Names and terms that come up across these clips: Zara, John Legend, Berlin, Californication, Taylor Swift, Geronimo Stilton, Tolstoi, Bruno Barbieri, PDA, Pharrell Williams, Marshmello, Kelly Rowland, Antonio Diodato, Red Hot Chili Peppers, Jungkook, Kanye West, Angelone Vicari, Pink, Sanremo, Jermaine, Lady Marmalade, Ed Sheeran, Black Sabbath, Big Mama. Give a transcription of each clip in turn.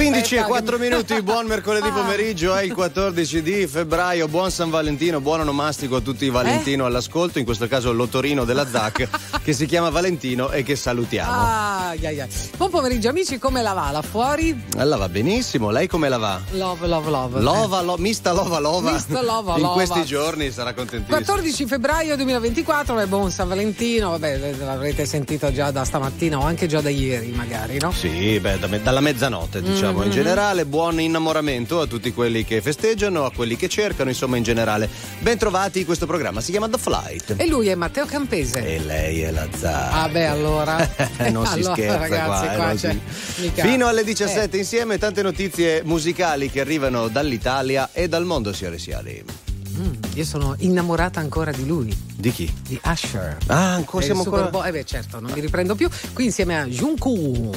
15 e 4 minuti, buon mercoledì pomeriggio, è il 14 di febbraio, buon San Valentino, buon onomastico a tutti i Valentino all'ascolto, in questo caso l'ottorino della ZAC che si chiama Valentino e che salutiamo. Buon pomeriggio amici, come la va là fuori? La va benissimo, lei come la va? Lova. In questi giorni sarà contentissimo. 14 febbraio 2024 è buon San Valentino, vabbè l'avrete sentito già da stamattina o anche già da ieri magari, no? Sì, beh, dalla mezzanotte diciamo, in generale buon innamoramento a tutti quelli che festeggiano, a quelli che cercano, insomma in generale. Bentrovati, questo programma si chiama The Flight. E lui è Matteo Campese. E lei è la Zara. Ah beh, allora. Non si allora, scherza ragazzi, qua c'è fino alle 17 insieme, tante notizie musicali che arrivano dall'Italia e dal mondo, signore e signori. Io sono innamorata ancora di lui. Di chi? Di Usher. Ah, ancora siamo ancora. Beh, certo, non mi riprendo più. Qui insieme a Jungkook.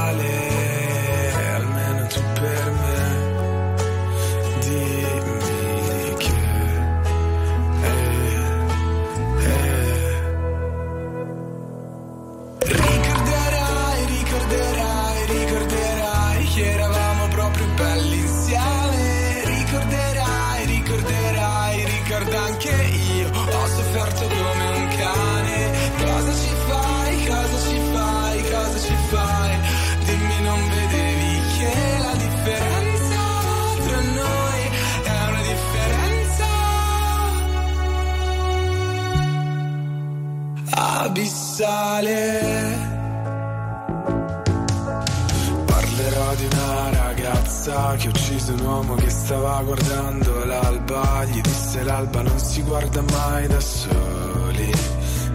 almeno tu per me. Dimmi. Ricorderai che eravamo proprio belli insieme. Ricorderai, ricorda anche io. Ho sofferto come un cane. Cosa ci fai? Dimmi, non vedevi che la differenza tra noi è una differenza abissale. Di una ragazza che uccise un uomo che stava guardando l'alba. Gli disse: l'alba non si guarda mai da soli.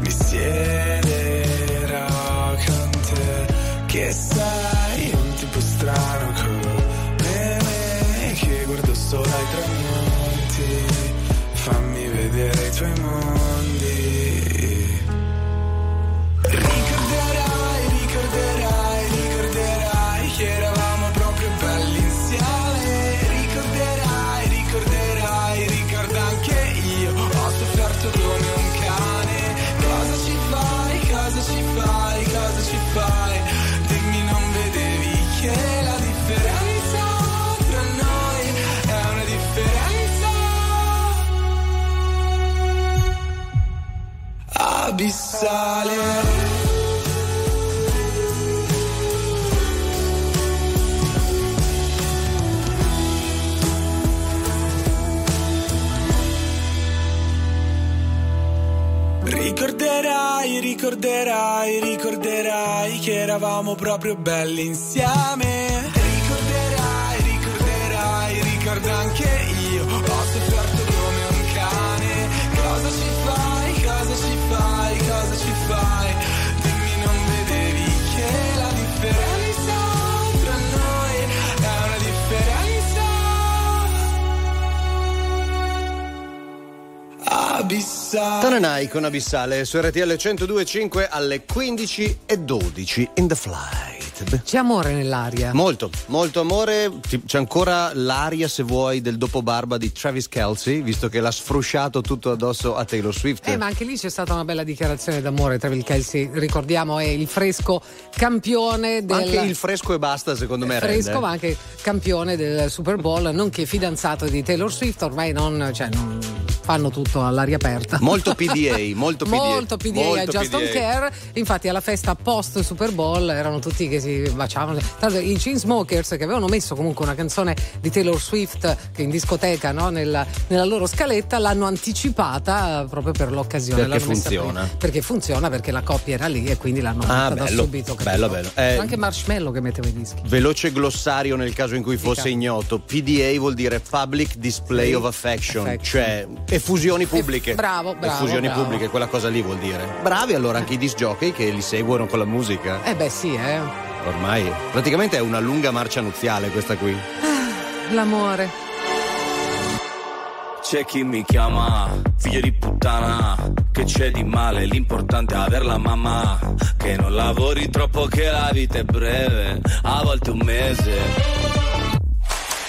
Mi siederò con te, che sei un tipo strano come me, che guardo solo ai tramonti. Fammi vedere i tuoi mondi. Ricorderai che eravamo belli insieme. Ricorderai, ricorda anche io. Ho sofferto come un cane. Cosa ci fai? Dimmi, non vedevi che la differenza tra noi è una differenza abissale. Ricorderai che eravamo proprio belli insieme. Ricorderai, ricorda anche io. Ho sofferto come un cane. Cosa ci fai? Dimmi, non vedevi che la differenza tra noi è una differenza abissale. Taranai con Abissale su RTL 102.5 alle 15:12 in the flight. C'è amore nell'aria. Molto, molto amore. C'è ancora l'aria, se vuoi, del dopo barba di Travis Kelce, visto che l'ha sfrusciato tutto addosso a Taylor Swift. Ma anche lì c'è stata una bella dichiarazione d'amore. Travis Kelce, ricordiamo, è il fresco campione del... Anche il fresco e basta, secondo me, fresco, rende. Ma anche campione del Super Bowl, nonché fidanzato di Taylor Swift. Ormai non fanno tutto all'aria aperta. Molto PDA, molto Just PDA. Don't Care. Infatti alla festa post Super Bowl erano tutti che si baciavano. Tanto i Chainsmokers, che avevano messo comunque una canzone di Taylor Swift in discoteca, no? nella loro scaletta, l'hanno anticipata proprio per l'occasione. Perché funziona, perché la coppia era lì e quindi l'hanno fatta da subito. Bello. Anche Marshmello che metteva i dischi. Veloce glossario nel caso in cui fosse ignoto. PDA vuol dire Public Display of Affection. Cioè effusioni pubbliche. Bravo. Effusioni pubbliche, quella cosa lì vuol dire. Bravi allora anche i disc jockey che li seguono con la musica. Sì. Ormai praticamente è una lunga marcia nuziale questa qui. L'amore. C'è chi mi chiama figlio di puttana, che c'è di male, l'importante è averla mamma. Che non lavori troppo, che la vita è breve, a volte un mese.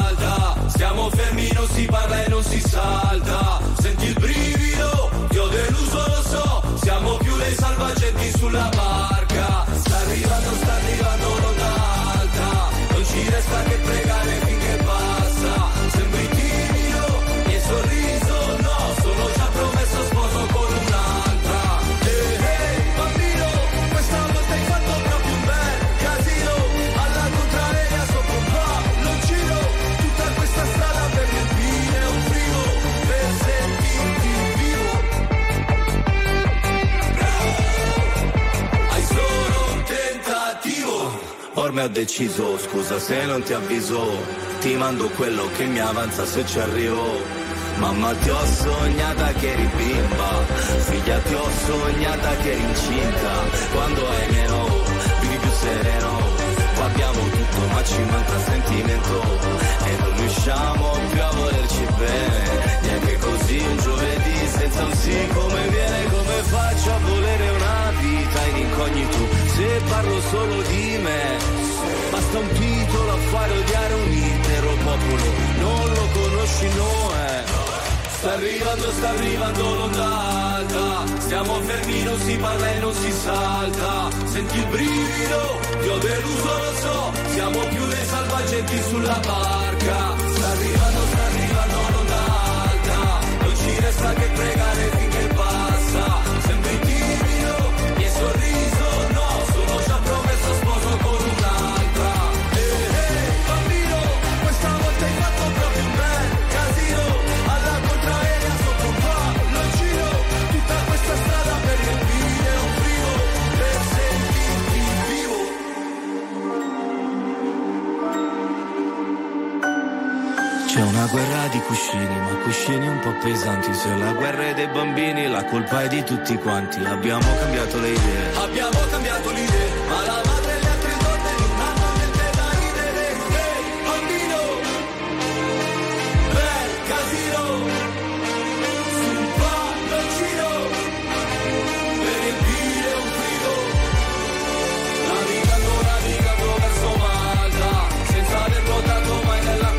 alta, stiamo fermi, non si parla e non si salta, senti il brivido, ti ho deluso lo so, siamo più dei salvagenti sulla barca, sta arrivando l'onda alta, non ci resta che pregare finché passa, sembri timido, mi hai sorriso, no, sono già promesso sposo con un'altra, hey, bambino, questa volta hai fatto proprio un bel casino, alla contraria sopra un po', non giro, tutta questa strada per riempire un frigo, per sentirti vivo, bravo, hai solo un tentativo, ormai ho deciso, scusa se non ti avviso, ti mando quello che mi avanza se ci arrivo. Mamma ti ho sognata che eri bimba, figlia ti ho sognata che eri incinta. Quando hai meno, vivi più sereno. Qua abbiamo tutto ma ci manca il sentimento e non riusciamo più a volerci bene. Neanche così un giovedì senza un sì come viene. Come faccio a volere una vita in incognito se parlo solo di me? Basta un titolo a fare odiare un intero popolo, non lo conosci, no, eh. Sta arrivando l'onda alta, siamo fermi, non si parla e non si salta, senti il brivido, ti ho deluso, lo so, siamo più dei salvagenti sulla barca. Sta arrivando l'onda alta, non ci resta che pregare finché passa, sembri timido, mi hai sorriso, no, sono già promesso sposo con una. C'è una guerra di cuscini, ma cuscini un po' pesanti. Se la guerra è dei bambini, la colpa è di tutti quanti. Abbiamo cambiato le idee, abbiamo cambiato le idee, ma la madre e le altre donne non hanno niente da ridere. Ehi, bambino, bel casino, sul palloncino, per riempire un frigo. Navigando verso Malta, senza aver nuotato mai nell'acqua.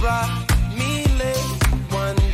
Brought me late one day.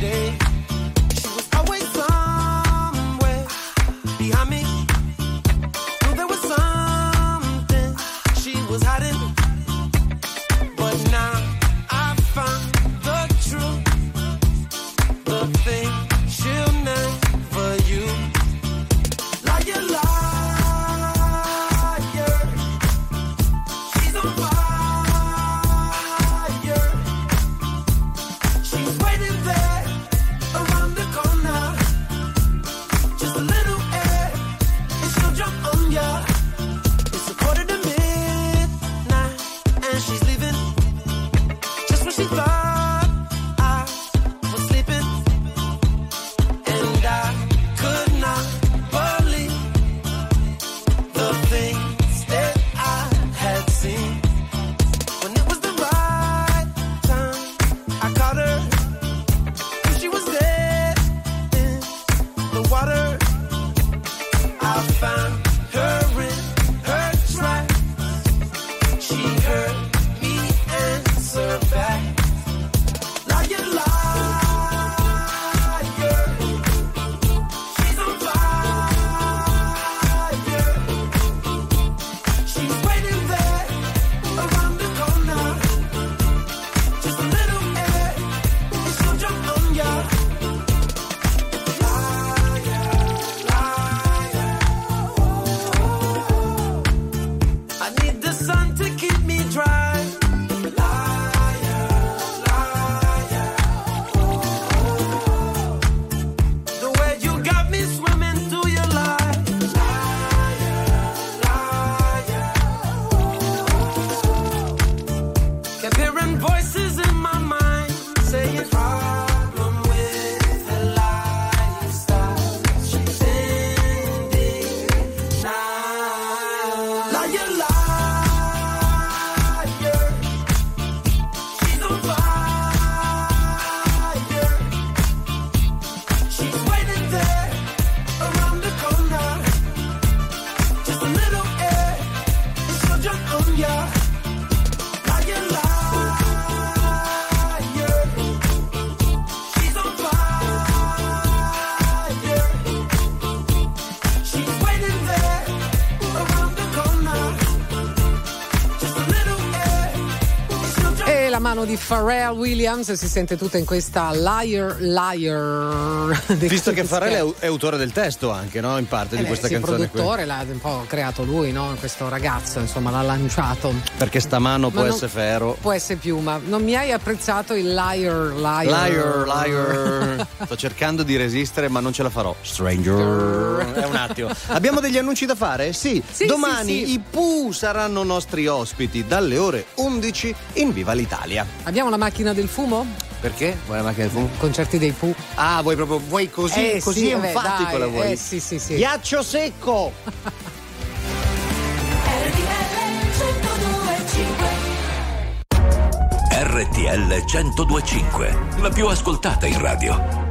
mano di Pharrell Williams, si sente tutta in questa Liar Liar. Visto che Pharrell è autore del testo anche, no? In parte di questa canzone. Il produttore l'ha un po' creato lui, no? Questo ragazzo, insomma, l'ha lanciato. Perché sta mano può essere ferro. Può essere piuma. Non mi hai apprezzato il Liar Liar. Liar Liar. Sto cercando di resistere ma non ce la farò. Stranger. È un attimo. Abbiamo degli annunci da fare? Sì. Domani i Pooh saranno nostri ospiti dalle ore 11 in Viva l'Italia. Abbiamo la macchina del fumo? Perché? Vuoi la macchina del fumo? Concerti dei Pooh. Ah, vuoi così? Così sì, enfatico la vuoi? Sì. Ghiaccio secco! RTL 102.5, la più ascoltata in radio.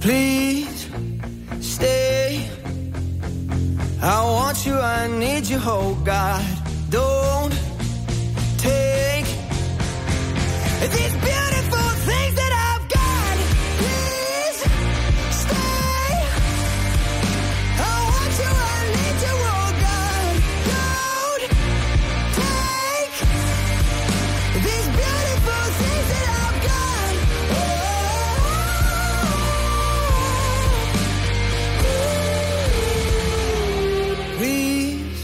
Please stay. I want you, I need you, oh God. Don't take these beautiful things that I've got. Please stay. I want you, I need you, oh God. Don't take these beautiful things that I've got. Oh. Please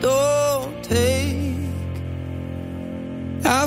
don't take. I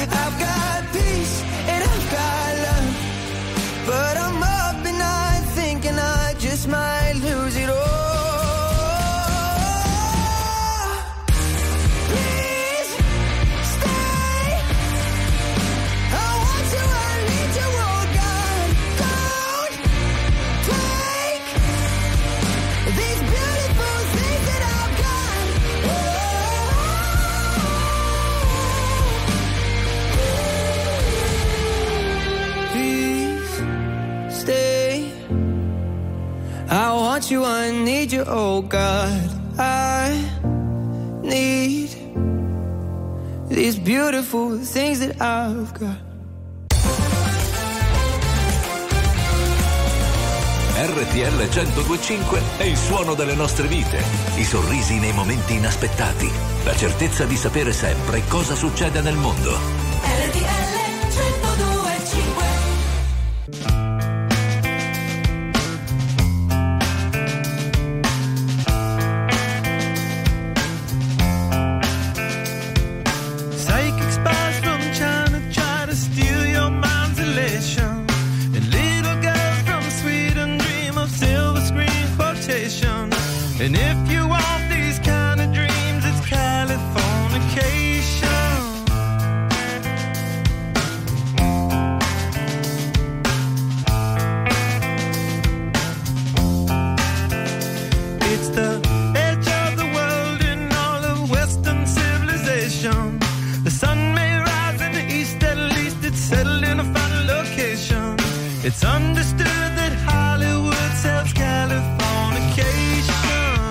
I've got peace and I've got love. But I'm up and I'm thinking I just might lose it all. Please stay. I want you, I need you, oh God. Don't take these beautiful things that I've got. Please stay. I want you, I need you, oh God. I need these beautiful things that I've got. RTL 102.5 è il suono delle nostre vite, i sorrisi nei momenti inaspettati, la certezza di sapere sempre cosa succede nel mondo. It's understood that Hollywood sells Californication.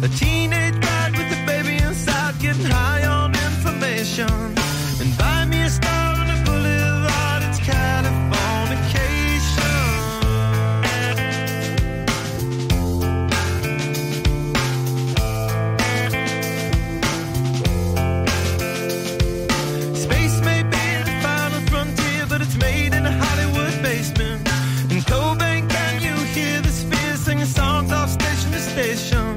A teenage bride with a baby inside, getting high on information. And buy me a star on the boulevard, it's Californication. Space may be the final frontier, but it's made in a Hollywood basement. And Cobain, can you hear the sphere singing songs off station to station?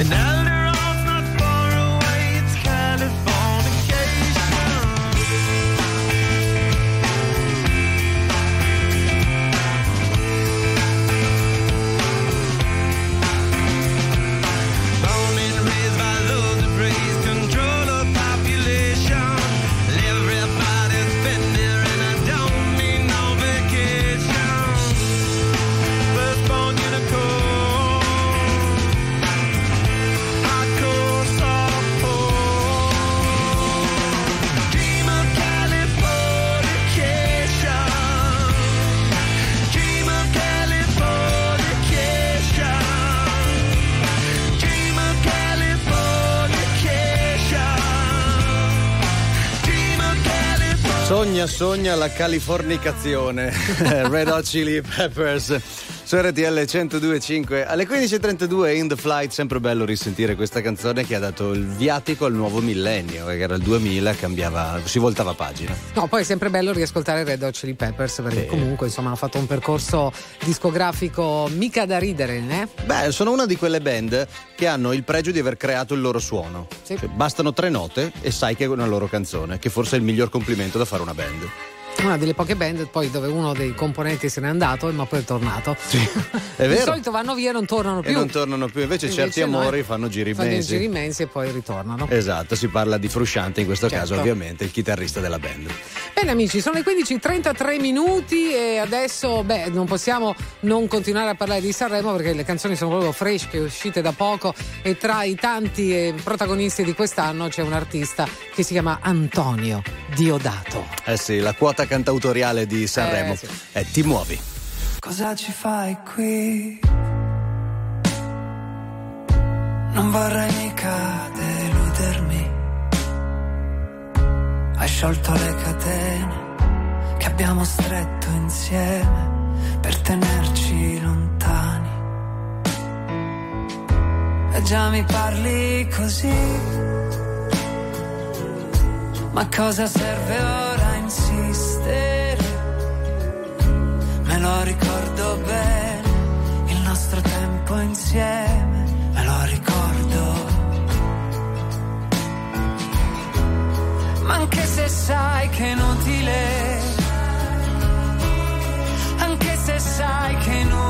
And now they're all not far away, it's Californication. Born and raised by those that raise control of population. And everybody's been there and I don't need no vacation. Firstborn unicorn. Sogna, sogna la californicazione. Red Hot Chili Peppers su RTL 102.5 alle 15.32. In The Flight, sempre bello risentire questa canzone che ha dato il viatico al nuovo millennio, che era il 2000, cambiava, si voltava pagina. No, poi è sempre bello riascoltare Red Hot Chili Peppers, perché comunque insomma hanno fatto un percorso discografico mica da ridere, né? Beh, sono una di quelle band che hanno il pregio di aver creato il loro suono, sì. Cioè, bastano 3 note e sai che è una loro canzone, che forse è il miglior complimento da fare una band. Una delle poche band poi dove uno dei componenti se n'è andato ma poi è tornato, sì, è vero. Di solito vanno via e non tornano più invece certi amori fanno giri immensi e poi ritornano. Esatto, si parla di Frusciante in questo caso, ovviamente il chitarrista della band. Bene amici, sono le 15:33 e adesso non possiamo non continuare a parlare di Sanremo, perché le canzoni sono proprio fresche, uscite da poco, e tra i tanti protagonisti di quest'anno c'è un artista che si chiama Antonio Diodato. Eh sì, la quota cantautoriale di Sanremo, sì. Ti muovi. Cosa ci fai qui? Non vorrei mica deludermi. Hai sciolto le catene che abbiamo stretto insieme per tenerci lontani. E già mi parli così. Ma cosa serve ora insistere? Me lo ricordo bene, il nostro tempo insieme, me lo ricordo. Ma anche se sai che è inutile, anche se sai che è inutile,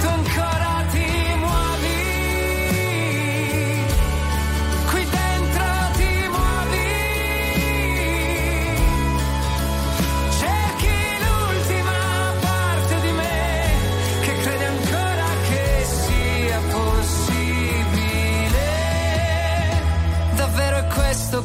tu ancora ti muovi, qui dentro ti muovi, cerchi l'ultima parte di me che crede ancora che sia possibile. Davvero è questo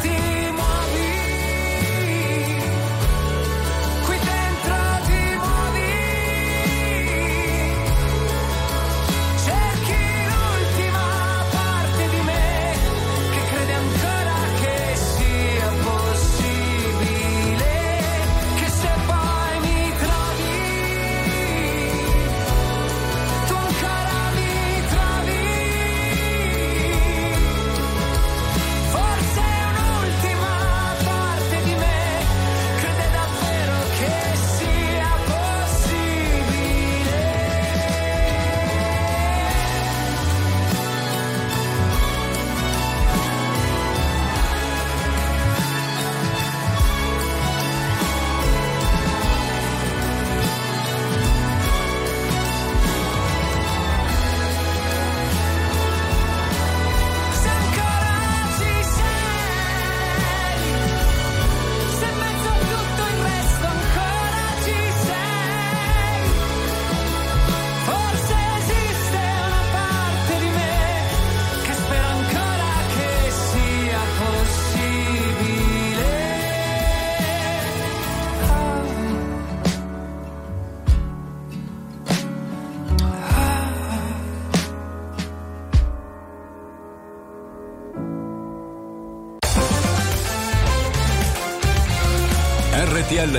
ti muovi, qui dentro ti muovi, cerchi l'ultima parte di me che crede ancora che sia possibile, che se poi mi trovi, tu ancora mi trovi, forse è RTL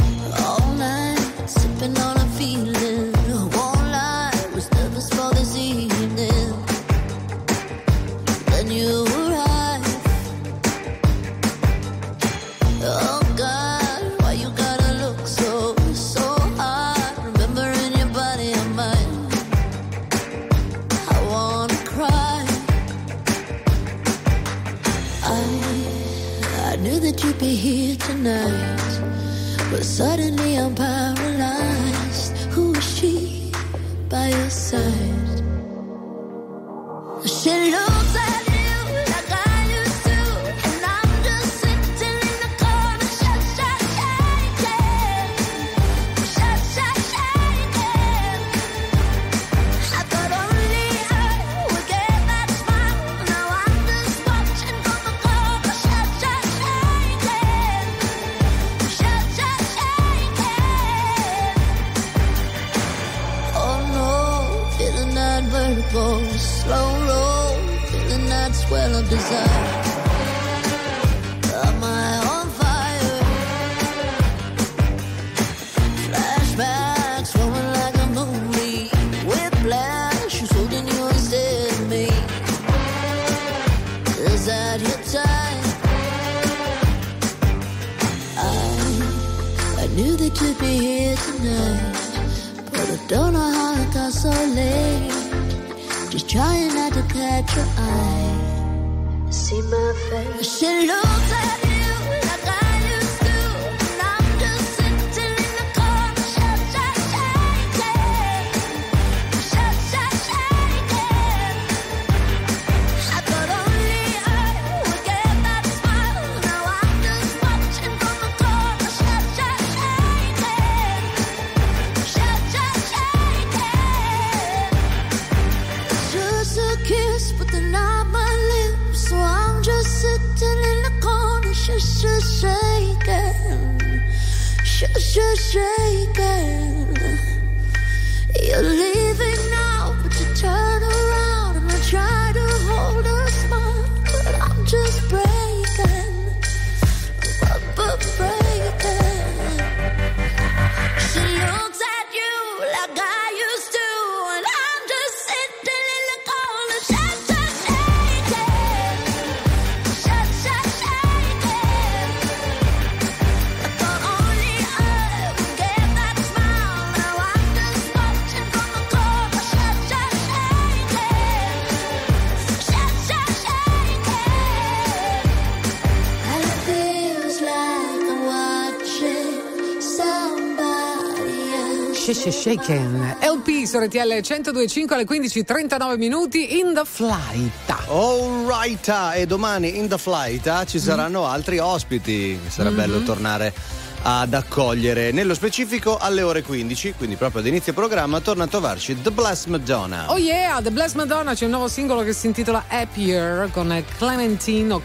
102.5. All night, sipping on a feeling. One life was nervous for this evening. Then you arrived. Oh God. You'd be here tonight, but suddenly I'm paralyzed. Who is she by your side? She looks at you like I used to, and I'm just sitting in the corner, shaking. I thought only her would get that smile. Now I'm just watching from the corner, slow roll, feeling that swell of desire. Am I on fire? Flashbacks rolling like a movie. Whiplash, who's holding you instead of me? Is that your time? I knew that you'd be here tonight, but I don't know how it got so late. Just trying not to catch your eye. See my face. She looks at you like I used to, and I'm just sitting in the corner, shaking. I thought only her would get that smile. Now I'm just watching from the corner, shaking. A kiss, but they're not my lips. So I'm just sitting in the corner, shaking. You're leaving now, but you turn around and I try to hold a smile, but I'm just breaking. She looks at you like I used to. Shaken. LP su RTL 102.5 alle 15:39 minuti. In the flight. All right. E domani in the flight ci saranno altri ospiti. Sarà bello tornare ad accogliere. Nello specifico alle ore 15, quindi proprio ad inizio programma, torna a trovarci The Blessed Madonna. Oh yeah, The Blessed Madonna. C'è un nuovo singolo che si intitola Happier con Clementine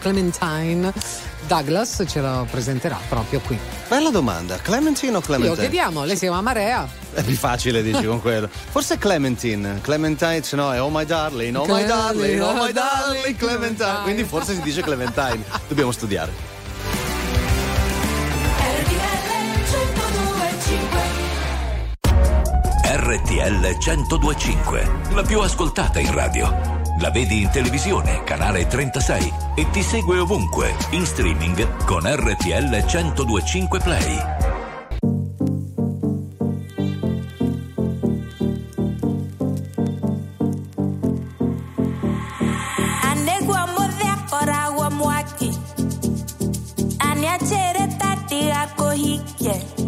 Douglas. Ce lo presenterà proprio qui. Bella domanda, Clementine o Clementine? Lo chiediamo, lei si chiama Marea. È più facile, dici, con quello. Forse Clementine, se no è Oh my darling, Clementine. Quindi forse si dice Clementine. Dobbiamo studiare. RTL 102.5, la più ascoltata in radio. La vedi in televisione, canale 36, e ti segue ovunque, in streaming con RTL 102.5 Play. I need one more there for our walking. I need a chair that they are cohique.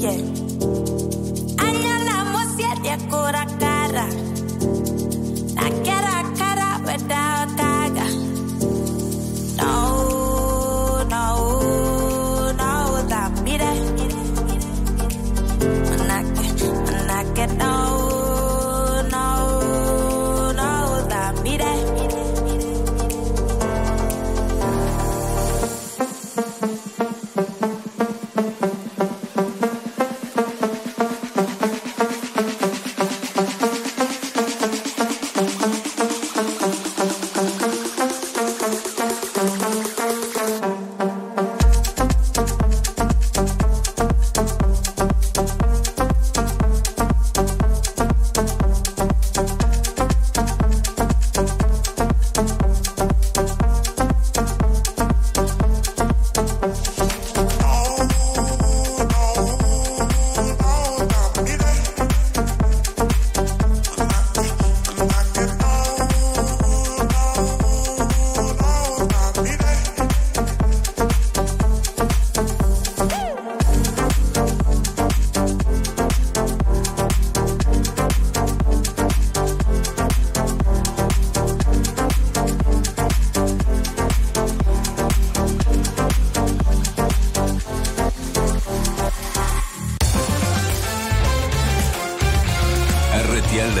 yeah. Andiamo siete ancora cara, la cara without caga. No, no, no, without me there. When I get no, no, no, without me there. RTL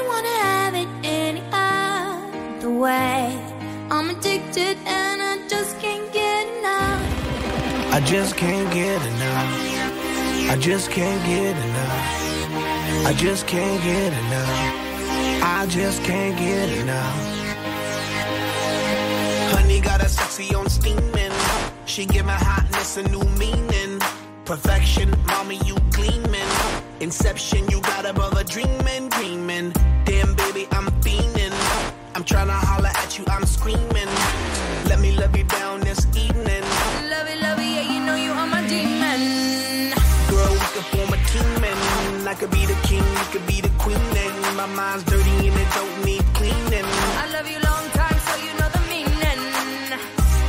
wanna have it any other way. I'm addicted and I just can't get enough. I just can't get enough. I just can't get enough. I just can't get enough. Honey got a sexy on steaming. She give my hotness a new meaning. Perfection, mommy, you gleaming. Inception, you got above a dreaming, dreaming. Damn, baby, I'm fiending. I'm tryna holler at you, I'm screaming. Let me love you down this evening. Form a team and I could be the king, you could be the queen. And my mind's dirty and it don't need cleaning. I love you long time, so you know the meaning.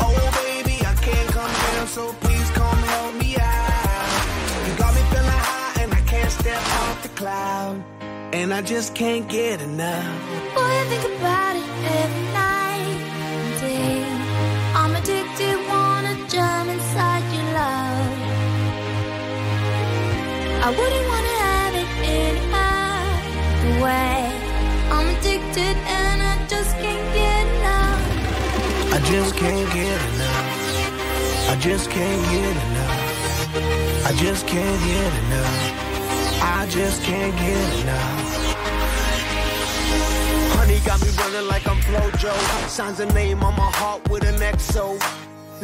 Oh baby, I can't come down, so please come help me out. You got me feeling high and I can't step off the cloud. And I just can't get enough. Boy, I think about it every night and day. I'm addicted, wanna jump inside your love. I wouldn't wanna have it any other way. I'm addicted and I just can't get enough. I just can't get enough. I just can't get enough. I just can't get enough. I just can't get enough. Honey got me running like I'm Flojo. Signs a name on my heart with an XO.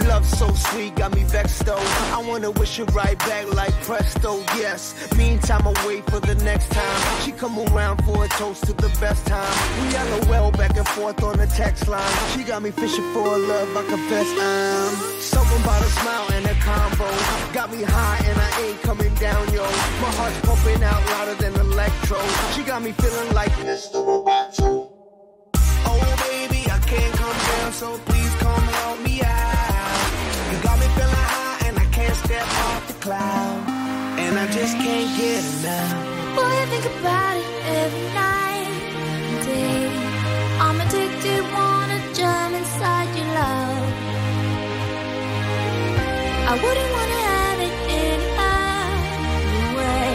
Love so sweet, got me vexed though. I wanna wish it right back like presto, yes. Meantime, I wait for the next time. She come around for a toast to the best time. We yellow well back and forth on the text line. She got me fishing for a love, I confess I'm something about a smile and a combo. Got me high and I ain't coming down, yo. My heart's pumping out louder than electro. She got me feeling like Mr. Roboto. Oh baby, I can't come down, so please come help me out. Step off the cloud, and I just can't get enough. Boy, I think about it every night and day. I'm addicted, wanna jump inside your love. I wouldn't wanna have it any other way.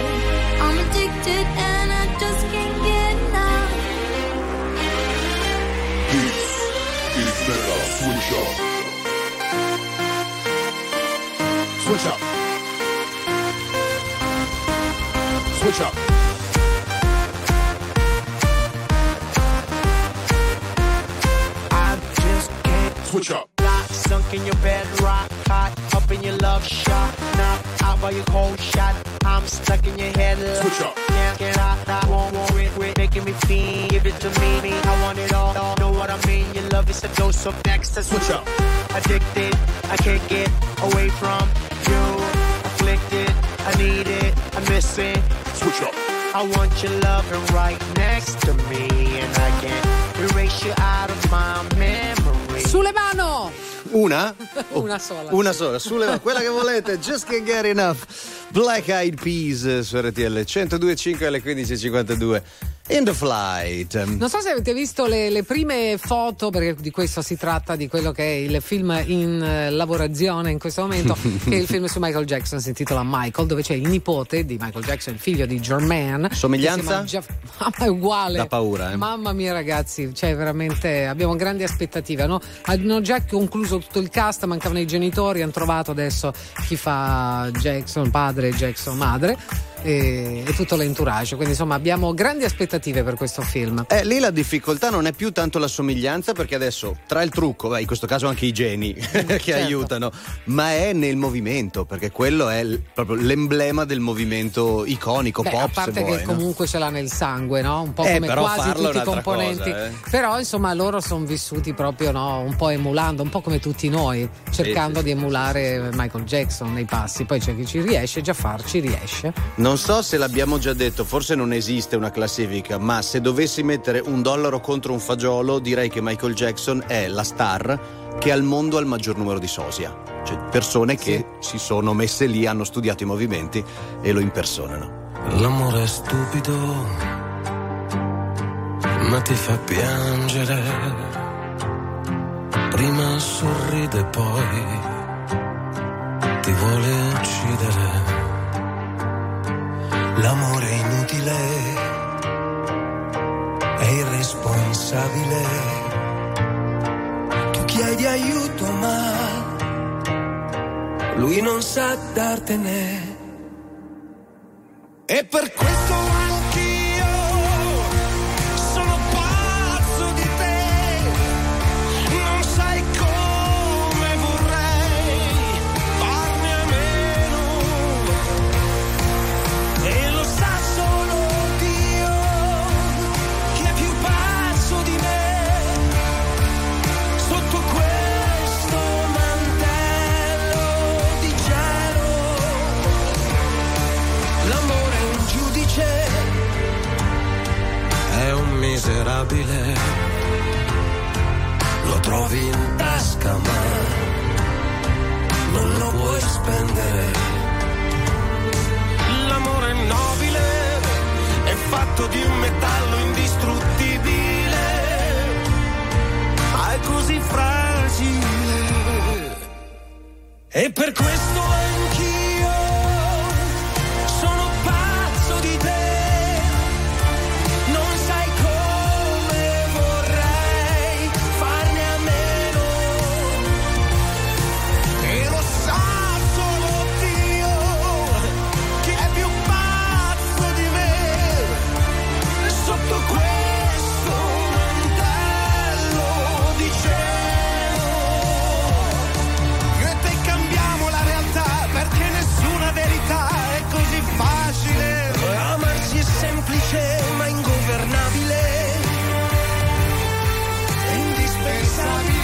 I'm addicted, and I just can't get enough. This is better, switch up. Switch up. Switch up. I just can't switch up. Lots Sunk in your bed, rock hot, up in your love shot. Knock out by your cold shot. I'm stuck in your head, love. Switch up. Can't get out, I won't worry. Quit making me feel. Give it to me, I want it all. Know what I mean? Your love is a dose of next. Switch up. Addicted, I can't get away from you. Afflicted, I need it, I miss it. Switch up. I want your loving right next to me, and I can't erase you out of my memory. Sulevano! Una? Oh, una sola, Sulevano, quella che volete, just can't get enough. Black-Eyed Peas su RTL 102.5 alle 15.52. In the Flight. Non so se avete visto le prime foto, perché di questo si tratta, di quello che è il film in lavorazione in questo momento, che è il film su Michael Jackson, si intitola Michael, dove c'è il nipote di Michael Jackson, il figlio di Jermaine. Somiglianza? Mamma, è uguale. Da paura, eh. Mamma mia ragazzi, cioè veramente abbiamo grandi aspettative, no? Hanno già concluso tutto il cast, mancavano i genitori, hanno trovato adesso chi fa Jackson padre e Jackson madre. E tutto l'entourage, quindi insomma abbiamo grandi aspettative per questo film. Lì la difficoltà non è più tanto la somiglianza, perché adesso tra il trucco, in questo caso anche i geni che certo. aiutano, ma è nel movimento, perché quello è proprio l'emblema del movimento iconico. Beh, pop, a parte se vuoi, che no? Comunque ce l'ha nel sangue, no? Un po' come quasi tutti i componenti cosa, eh? Però insomma loro sono vissuti proprio, no? Un po' emulando, un po' come tutti noi, cercando di emulare Michael Jackson nei passi, poi c'è chi ci riesce, Jafar ci riesce. Non so se l'abbiamo già detto, forse non esiste una classifica, ma se dovessi mettere $1 contro un fagiolo, direi che Michael Jackson è la star che al mondo ha il maggior numero di sosia, cioè persone che si sono messe lì, hanno studiato i movimenti e lo impersonano. L'amore è stupido, ma ti fa piangere, prima sorride poi ti vuole uccidere. L'amore è inutile, è irresponsabile. Tu chiedi aiuto ma lui non sa dartene. E per questo anch'io sono pazzo di te. Non sai come vorrei farne a meno. E miserabile, lo trovi in tasca ma non lo puoi spendere. L'amore nobile è fatto di un metallo indistruttibile, ma è così fragile. E per questo anch'io sono pazzo di te. Ma ingovernabile, è indispensabile.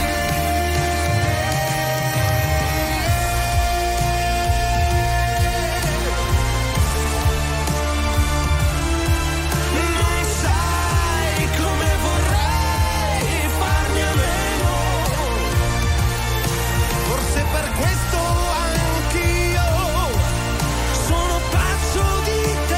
Non sai come vorrei farne a meno. Forse per questo anch'io sono pazzo di te.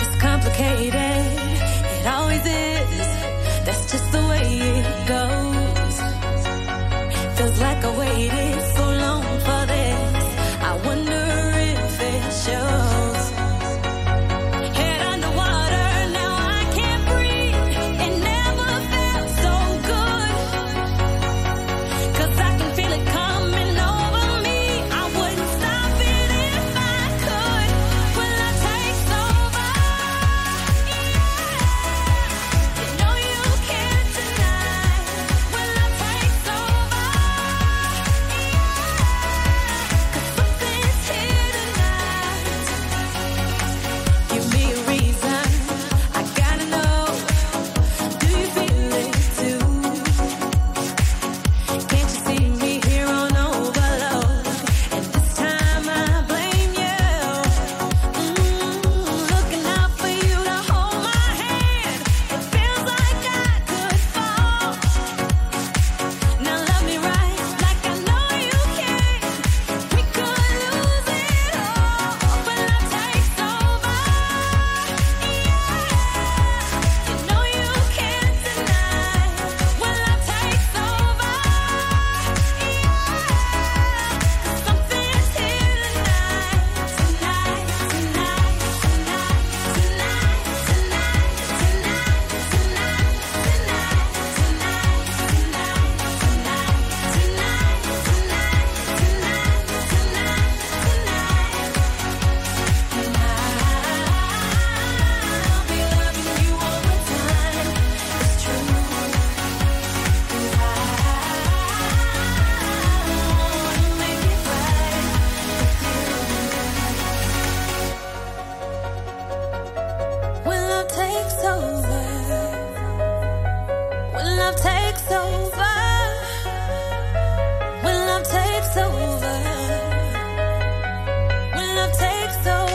It's complicated, it always is. That's just the way it goes. Feels like a way takes over, when love takes over, when love takes over, when love takes over.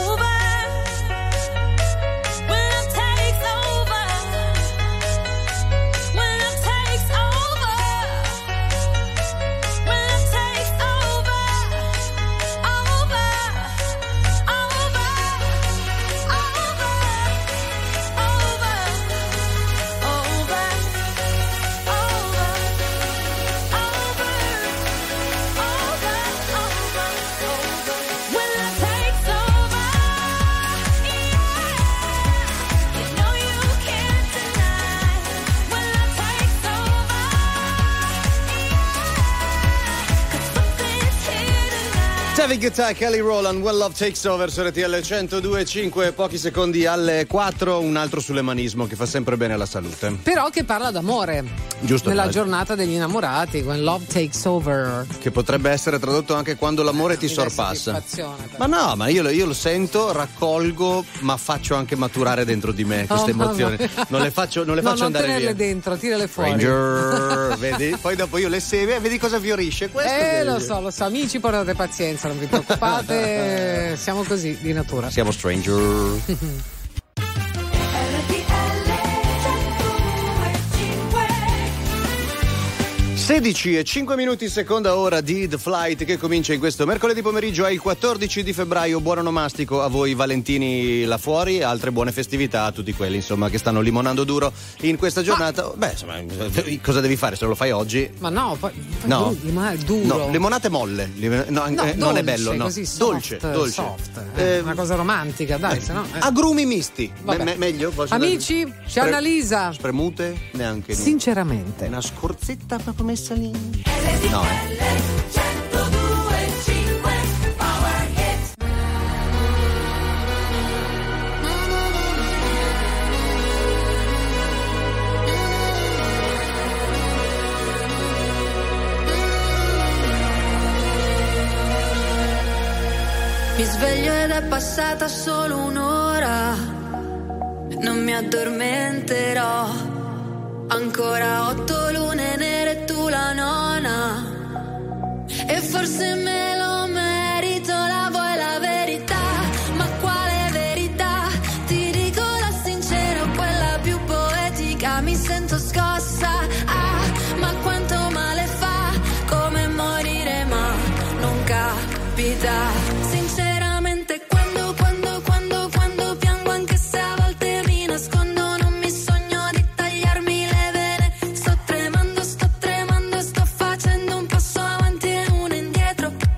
Kelly Rowland, When Love Takes Over su RTL 102.5, pochi secondi alle 4, un altro sull'umanismo che fa sempre bene alla salute. Però che parla d'amore, giusto? Nella giornata degli innamorati, When Love Takes Over. Che potrebbe essere tradotto anche quando l'amore ti sorpassa. Ma no, ma io lo sento, raccolgo, ma faccio anche maturare dentro di me queste emozioni. Non le faccio andare via. Non tenerle dentro, tirale fuori. Ranger, vedi? Poi dopo io le seguo e vedi cosa fiorisce. Questo lo so, amici, portate pazienza, non vi preoccupate, siamo così di natura. Siamo stranger. (16:05), seconda ora di The Flight, che comincia in questo mercoledì pomeriggio, è il 14 di febbraio. Buon onomastico a voi Valentini là fuori, e altre buone festività a tutti quelli, insomma, che stanno limonando duro in questa giornata. Beh, insomma, cosa devi fare se lo fai oggi? Ma no, no. Duro. No, limonate molle. Dolce, non è bello, no. Così soft, dolce. Soft. Una cosa romantica, dai, sennò. Agrumi misti. Meglio. Amici, c'è Annalisa. Spremute neanche. Sinceramente. Una scorzetta proprio messa. No. Mi sveglio ed è passata solo un'ora, non mi addormenterò. Ancora 8 lune nere, tu la nona, e forse me lo merito, la vuoi la verità? Ma quale verità? Ti dico la sincera, quella più poetica, mi sento scossa, ah, ma quanto male fa, come morire ma non capita. Troppo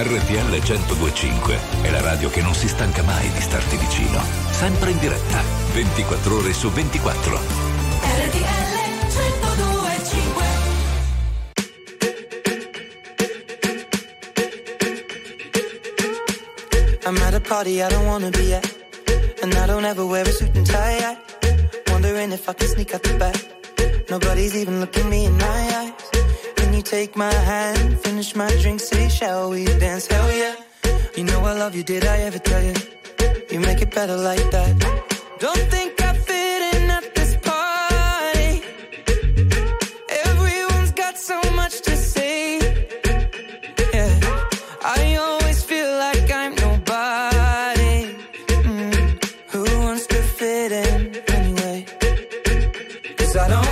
RTL 102.5 è la radio che non si stanca mai di starti vicino. Sempre in diretta, 24 ore su 24. RTL 102.5. I'm at a party I don't wanna be at, and I don't ever wear a suit and tie yet. Wondering if I can sneak out the back. Nobody's even looking me in my eyes. Can you take my hand, finish my drink, say shall we dance? Hell yeah. You know I love you, did I ever tell you? You make it better like that. Don't think I fit in at this party. Everyone's got so much to say. Yeah. I always feel like I'm nobody. Who wants to fit in anyway? 'Cause I don't.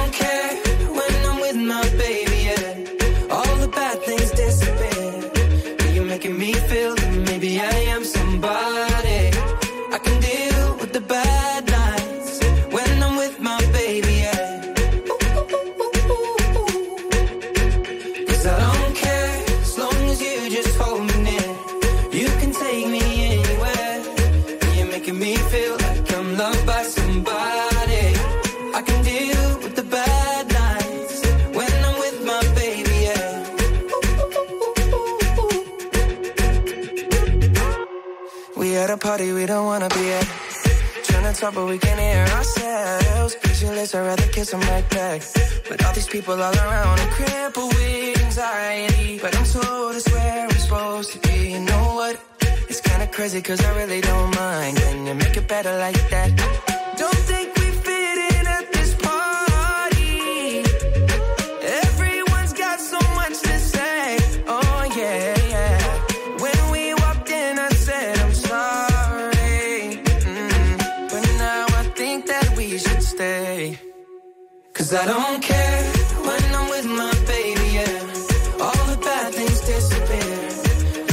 Party we don't wanna be at. Trying to talk but we can't hear ourselves. Pictureless, I'd rather kiss a backpack. But all these people all around are crippled with anxiety. But I'm told it's where I'm supposed to be. You know what? It's kinda crazy 'cause I really don't mind. Can you make it better like that? Don't think we fit in at this party. Everyone's got so much to say. Oh yeah. Cause I don't care when I'm with my baby, yeah. All the bad things disappear.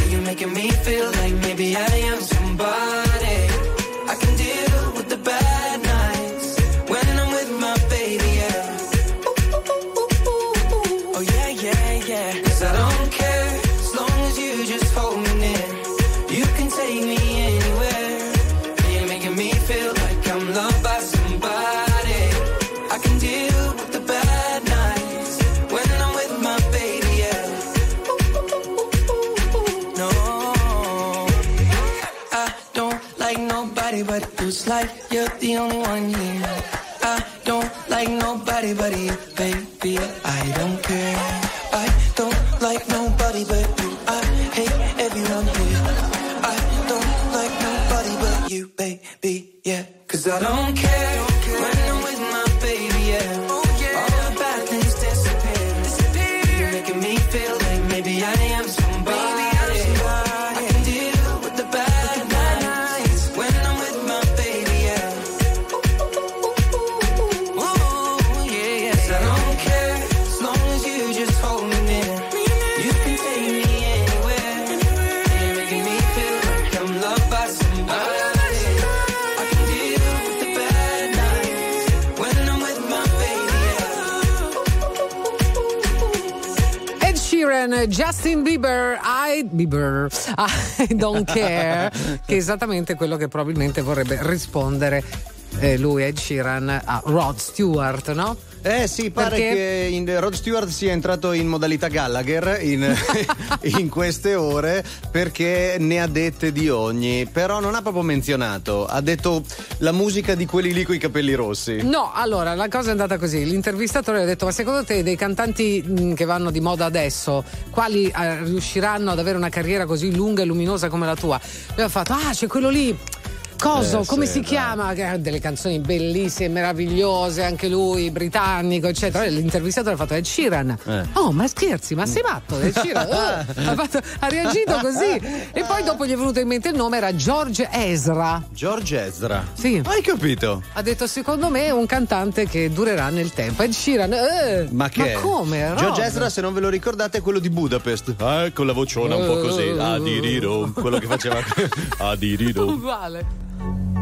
You're making me feel like maybe I am somebody. I can deal with the bad nights when I'm with my baby, yeah. Ooh, ooh, ooh, ooh, ooh. Oh yeah, yeah, yeah. Cause I don't care as long as you just hold me near. You can take me anywhere. You're making me feel like I'm loved by somebody. But it looks like you're the only one here. I don't like nobody but you, baby. I don't care. I don't like nobody but you. I hate everyone here. I don't like nobody but you, baby. Yeah, 'cause I don't care when I'm with my baby. Yeah, oh yeah. All the bad things disappear. You're making me feel like maybe I am somebody. Justin Bieber, I don't care, che è esattamente quello che probabilmente vorrebbe rispondere lui, Ed Sheeran, a Rod Stewart, no? Sì, pare perché? Che Rod Stewart sia entrato in modalità Gallagher in queste ore, perché ne ha dette di ogni, però non ha proprio menzionato, ha detto la musica di quelli lì coi capelli rossi. No, allora la cosa è andata così, l'intervistatore ha detto: ma secondo te dei cantanti che vanno di moda adesso, quali riusciranno ad avere una carriera così lunga e luminosa come la tua? Lui ha fatto: ah, c'è quello lì, coso, come si chiama? Delle canzoni bellissime, meravigliose, anche lui, britannico, eccetera. L'intervistatore ha fatto Ed Sheeran. Oh, ma scherzi, ma sei matto? Ed Sheeran ha reagito così. E poi dopo gli è venuto in mente il nome, era George Ezra. George Ezra? Sì. Hai capito? Ha detto: secondo me è un cantante che durerà nel tempo. Ed Sheeran, ma come? Rob? George Ezra, se non ve lo ricordate, è quello di Budapest. Con la vociona un po' così. Adiriro, quello che faceva. Adiriro. Uguale.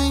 me.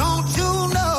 Don't you know?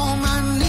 on my knees.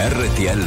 RTL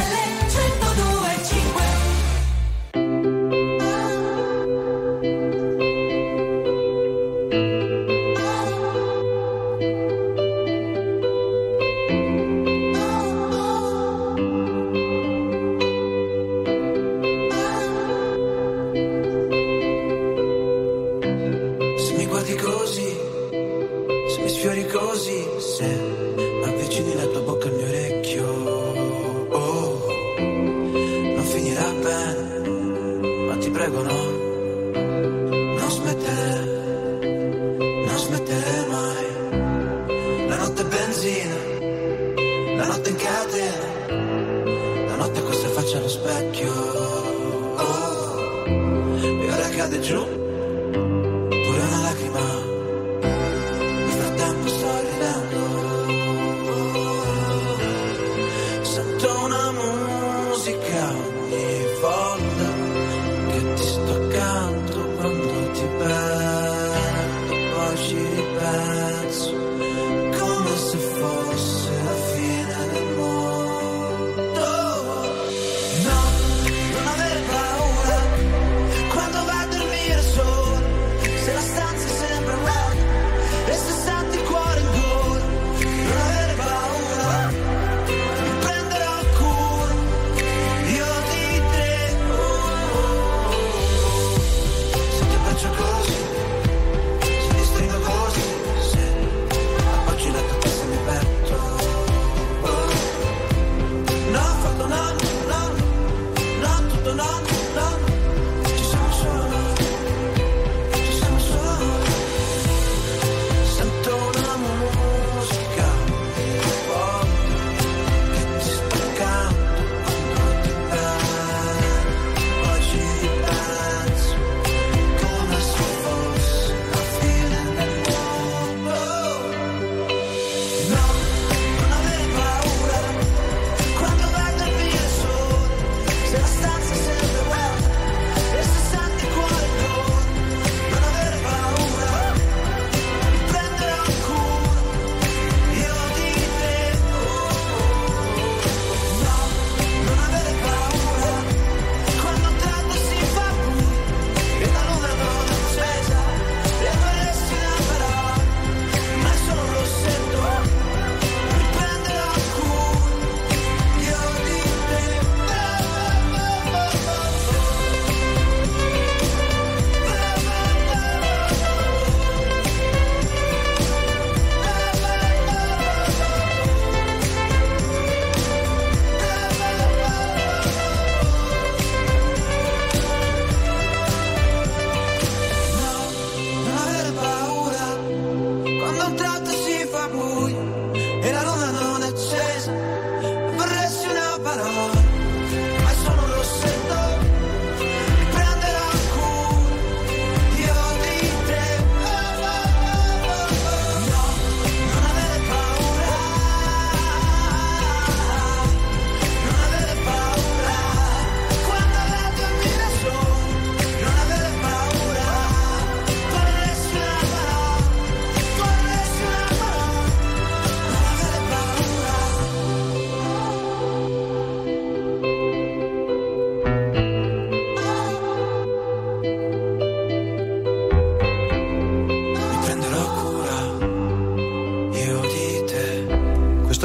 102.5. Se mi guardi così, se mi sfiori così, se avvicini la tua bocca al mio orecchio, oh, non finirà bene, ma ti prego no, non smettere mai. La notte è benzina, la notte in catena, la notte questa faccia allo specchio, oh, e ora cade giù. Non avere paura quando va a dormire sola,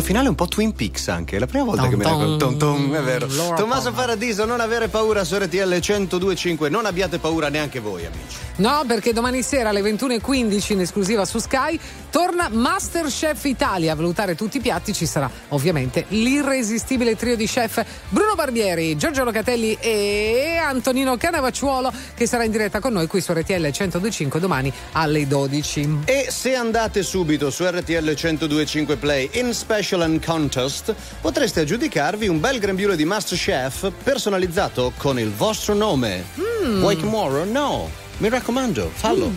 finale un po' Twin Peaks anche, è la prima volta che me ne è vero. Tommaso Paradiso, non avere paura su RTL 102.5, non abbiate paura neanche voi, amici. No, perché domani sera alle 21:15 in esclusiva su Sky torna MasterChef Italia, a valutare tutti i piatti ci sarà ovviamente l'irresistibile trio di chef Bruno Barbieri, Giorgio Locatelli e Antonino Canavacciuolo, che sarà in diretta con noi qui su RTL 102.5 domani alle 12. E se andate subito su RTL 102.5 Play in Special and Contest potreste aggiudicarvi un bel grembiule di MasterChef personalizzato con il vostro nome. Wake Morrow? No, mi raccomando, fallo.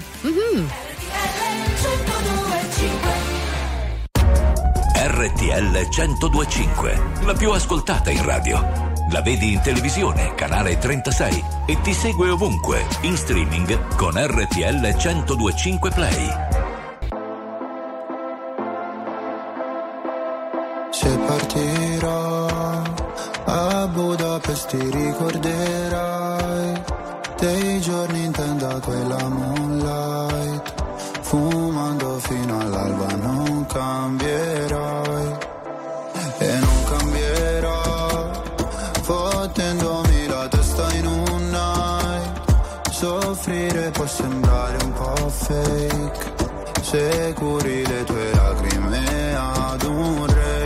RTL 102.5, la più ascoltata in radio. La vedi in televisione, canale 36, e ti segue ovunque, in streaming con RTL 102.5 Play. Se partirò a Budapest ti ricorderai dei giorni in tenda quella moonlight, fumando fino all'alba non cambierai e non cambierò, fottendomi la testa in un night. Soffrire può sembrare un po' fake se curi le tue lacrime ad un rave.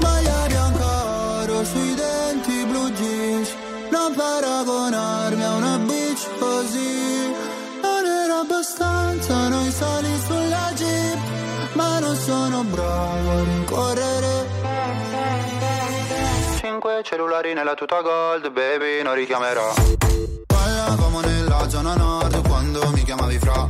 Maglia bianca, rossi denti, blu jeans, non paragonarmi a una bitch così. Non era abbastanza noi sali sulla jeep, ma non sono bravo a rincorrere. 5 cellulari nella tuta gold, baby, non richiamerò. Ballavamo nella zona nord quando mi chiamavi fra,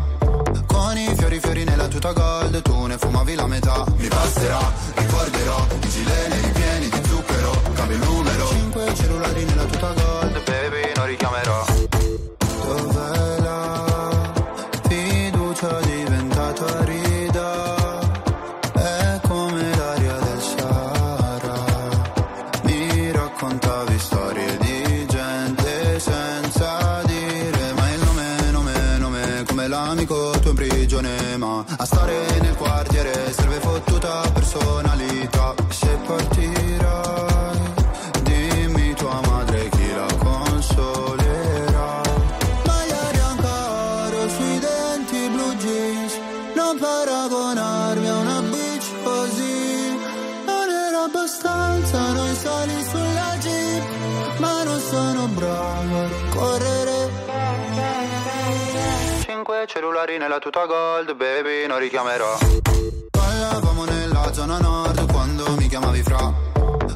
con i fiori nella tuta gold, tu ne fumavi la metà. Mi passerà, ricorderò, i gileni ripieni di zucchero, cambio il numero. 5 cellulari nella tuta gold, baby, non richiamerò. Dov'è la fiducia diventata rida? A stare nel quartiere serve fottuta personalità. Se partirai, dimmi tua madre chi la consolerà. Maglia bianca, rossi denti, blu jeans, non paragonarmi a una bitch così. Non era abbastanza noi sali sulla jeep, ma non sono bravo a correre. 5 cellulari nella tuta gold, baby, non richiamerò. Ballavamo nella zona nord quando mi chiamavi fra,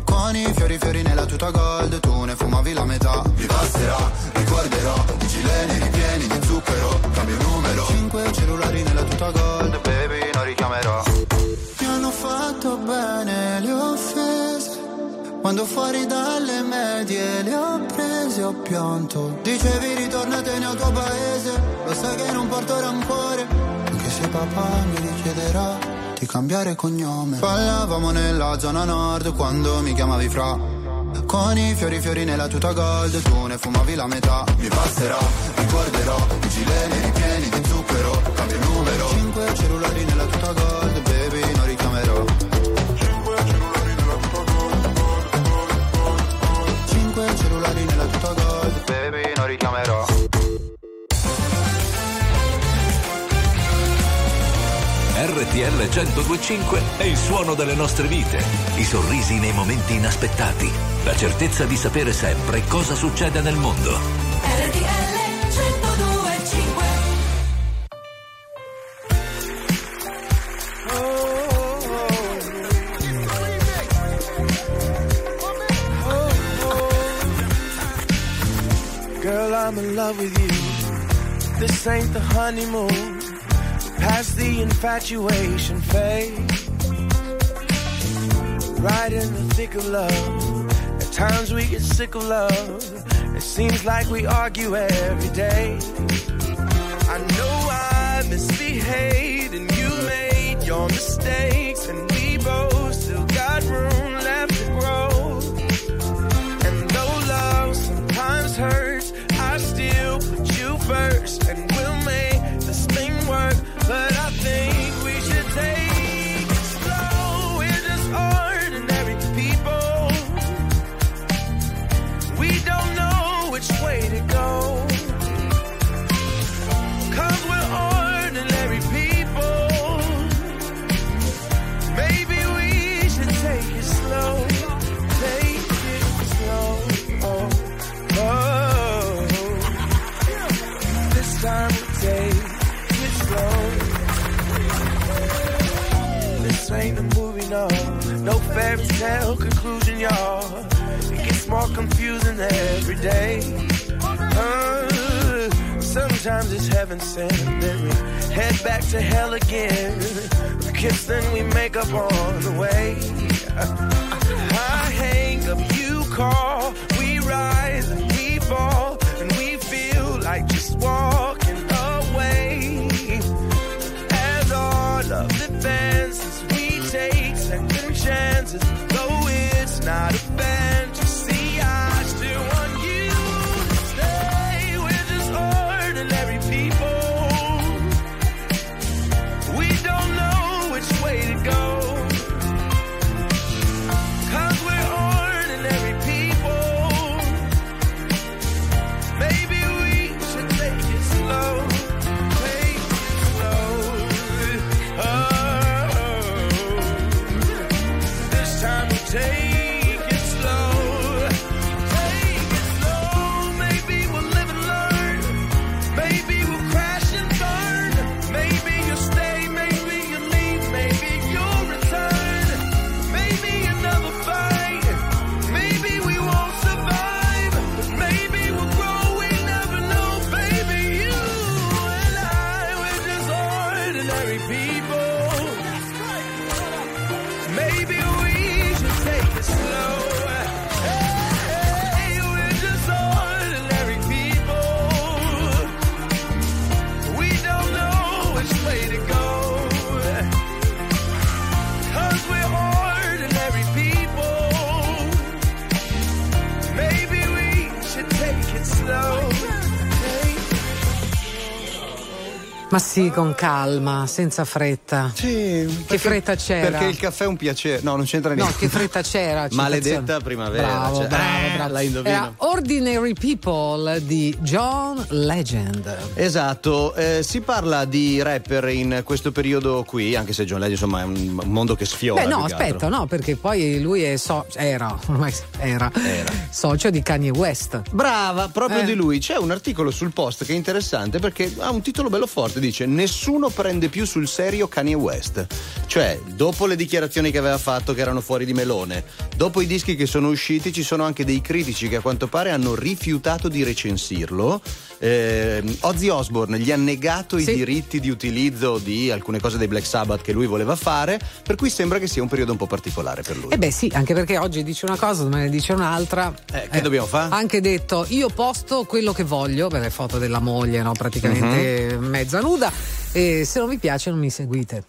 con i fiori nella tuta gold, tu ne fumavi la metà. Mi passerà, ricorderò, i gileni ripieni di zucchero, cambio il numero. 5 cellulari nella tuta gold, baby, non richiamerò. Mi hanno fatto bene le offese, quando fuori dalle medie le ho prese, ho pianto. Dicevi ritornatene al tuo paese, lo sai che non porto rancore, anche se papà mi richiederà di cambiare cognome. Ballavamo nella zona nord quando mi chiamavi fra, con i fiori nella tuta gold, tu ne fumavi la metà. Mi passerà, ricorderò, i gileni ripieni di zucchero, cambio il numero. 5 cellulari nella tuta gold, baby, non richiamerò. 5 cellulari nella tuta gold, baby, non richiamerò. RTL 102.5 è il suono delle nostre vite, i sorrisi nei momenti inaspettati, la certezza di sapere sempre cosa succede nel mondo. RTL 102.5. Girl, I'm in love with you. This ain't the honeymoon. Past the infatuation phase. Right in the thick of love. At times we get sick of love. It seems like we argue every day. I know I misbehaved and you made your mistakes, and we both still got room left to grow. And though love sometimes hurts, I still put you first, and we'll make work, but I think we should take it slow. We're just ordinary. time to take it slow. This ain't a movie, no. No fairy tale conclusion, y'all. It gets more confusing every day. Sometimes it's heaven sent, then we head back to hell again. We kiss, then we make up on the way. I hang up, you call. We rise and we fall, and we feel like just walking away. As our love advances, we take second chances, though it's not a fantasy. I still want you. Ordinary people, we don't know which way to go, 'cause we're ordinary people. Maybe we should take it slow, oh, this time we take. Ma sì, con calma, senza fretta. Sì, perché, che fretta c'era? Perché il caffè è un piacere. No, non c'entra niente. No, che fretta c'era? Maledetta primavera. Bravo, cioè, bravo. La indovina. Era Ordinary People di John Legend. Esatto, si parla di rapper in questo periodo qui, anche se John Legend insomma è un mondo che sfiora. Beh no, aspetta, no, perché poi lui è era socio di Kanye West. Brava, proprio di lui. C'è un articolo sul Post che è interessante perché ha un titolo bello forte. Dice: nessuno prende più sul serio Kanye West. Cioè, dopo le dichiarazioni che aveva fatto, che erano fuori di melone, dopo i dischi che sono usciti, ci sono anche dei critici che a quanto pare hanno rifiutato di recensirlo. Ozzy Osbourne gli ha negato i diritti di utilizzo di alcune cose dei Black Sabbath che lui voleva fare, per cui sembra che sia un periodo un po' particolare per lui. E beh sì, anche perché oggi dice una cosa, domani dice un'altra. Che dobbiamo fare? Ha anche detto: io posto quello che voglio, per le foto della moglie, no, praticamente mezza nuda, e se non vi piace non mi seguite.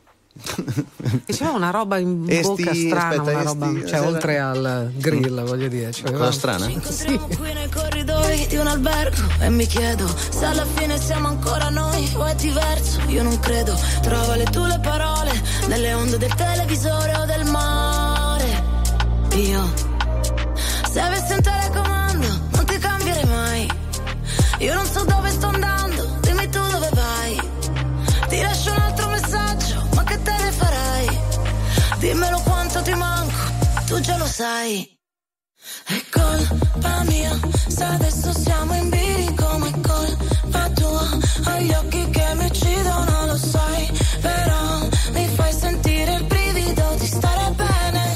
E c'era una roba in bocca strana, aspetta, una roba, cioè oltre al grill, voglio dire, cioè, cosa strana. Ci incontriamo qui nei corridoi di un albergo e mi chiedo se alla fine siamo ancora noi o è diverso. Io non credo. Trova le tue parole nelle onde del televisore o del mare. Io, se avessi un telecomando, non ti cambierei mai. Io non so dove sto andando, dimmi tu dove vai. Ti lascio un altro messaggio, ma che te ne farai? Dimmelo quanto ti manco, tu già lo sai. È colpa mia se adesso siamo in bilico, ma è colpa tua. Hai gli occhi che mi uccidono, lo sai, però mi fai sentire il brivido di stare bene,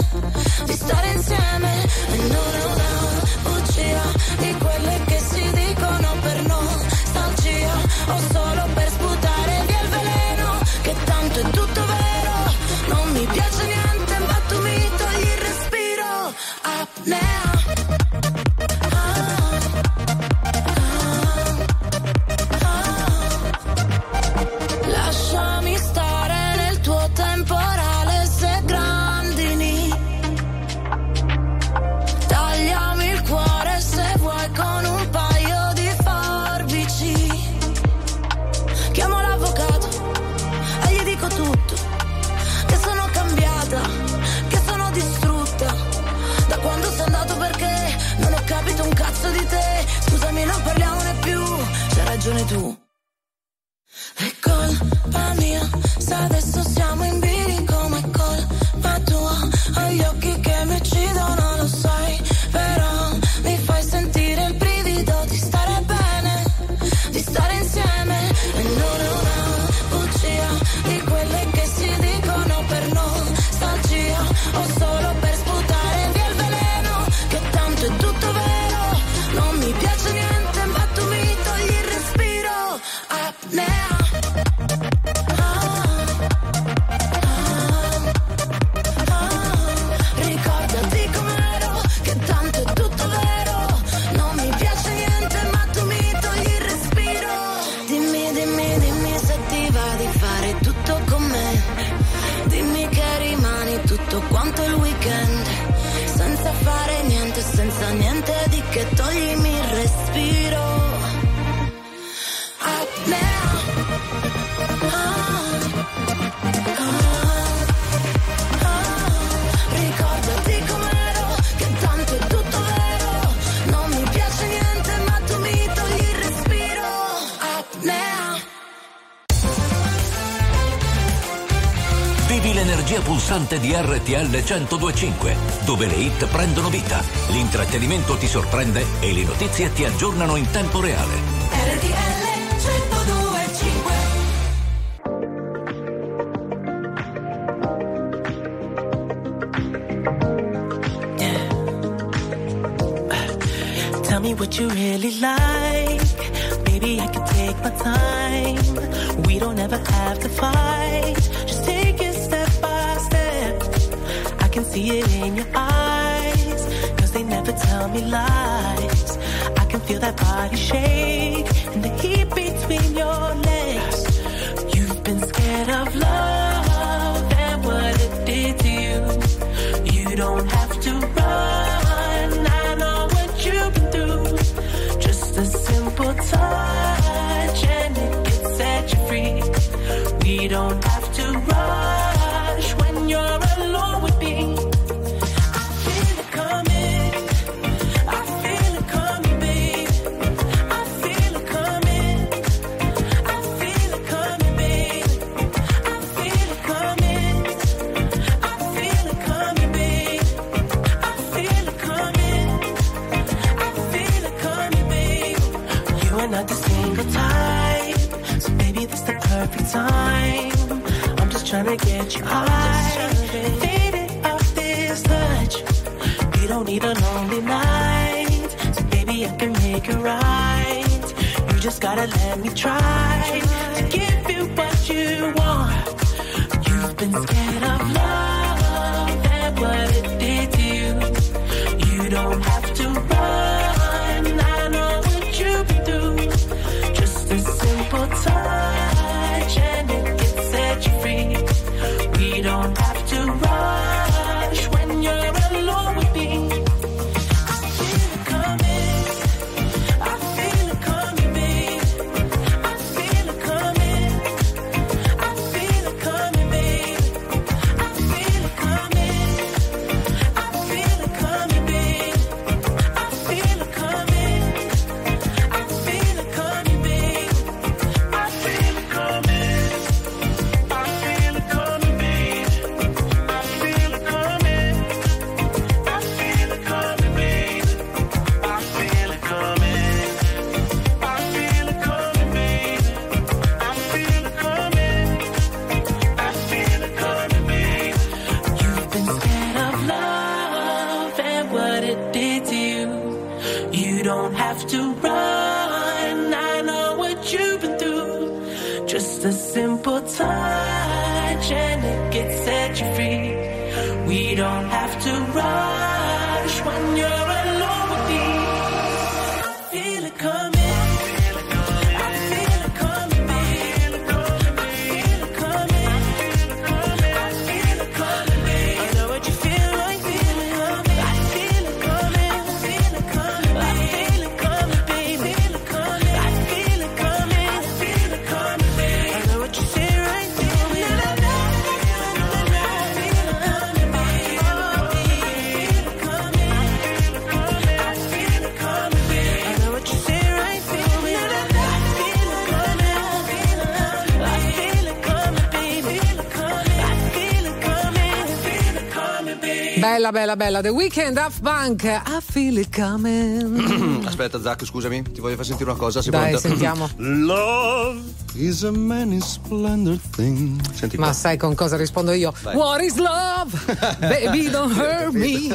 di stare insieme. E non è una bugia di quelle che si dicono per nostalgia o solo per sputare via il veleno, che tanto è tutto vero. Non mi piace niente, ma tu mi togli il respiro. Apnea. Ah, ah, ah, ah. niente di che, toglimi il respiro. Up now, ricordati com'ero, che tanto è tutto vero. Non mi piace niente, ma tu mi togli il respiro. Up now. Vivi l'energia pulsante di RTL 102.5, dove le hit prendono vita, l'intrattenimento ti sorprende e le notizie ti aggiornano in tempo reale. RTL 102.5. Tell me what you really like. Baby, I can take my time. We don't ever have to fight. Just take it step by step. I can see it in your eyes, 'cause they never tell me lies. I can feel that body shake and the heat between your legs. You've been scared of love and what it did to you. You don't have to run, I know what you've been through. Just a simple touch and it can set you free. We don't have to rush when you're alone with me. I feel it coming. Not the single type, so baby, this the perfect time. I'm just trying to get you high, fade it off this touch. You don't need a lonely night, so baby, I can make it right. You just gotta let me try to give you what you want. You've been scared of love and what it did to you. You don't have to run, I know what you've been through. A simple touch and it can set you free. We don't have to rush when you're alone with me. I feel it coming. I feel it coming, babe. I feel it coming. I feel it coming, babe. I feel it coming. I feel it coming, babe. I feel it coming. I feel it coming. A simple touch and it can set you free. We don't have to rush when you're alone with me. I feel it coming. Bella, bella, bella. The Weeknd, Daft Punk, I feel it coming. Aspetta, Zach, scusami, ti voglio far sentire una cosa. Dai, sentiamo. Love is a many splendid thing. Senti qua. Ma sai con cosa rispondo io? Vai. What is love? Baby, don't hurt me.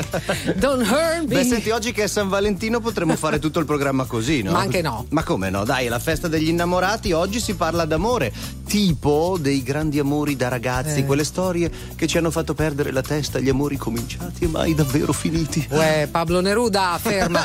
Don't hurt me. Beh, senti, oggi che è San Valentino potremmo fare tutto il programma così, no? Ma anche no. Ma come no? Dai, è la festa degli innamorati. Oggi si parla d'amore, tipo dei grandi amori da ragazzi, quelle storie che ci hanno fatto perdere la testa, gli amori cominciati e mai davvero finiti. Pablo Neruda, ferma.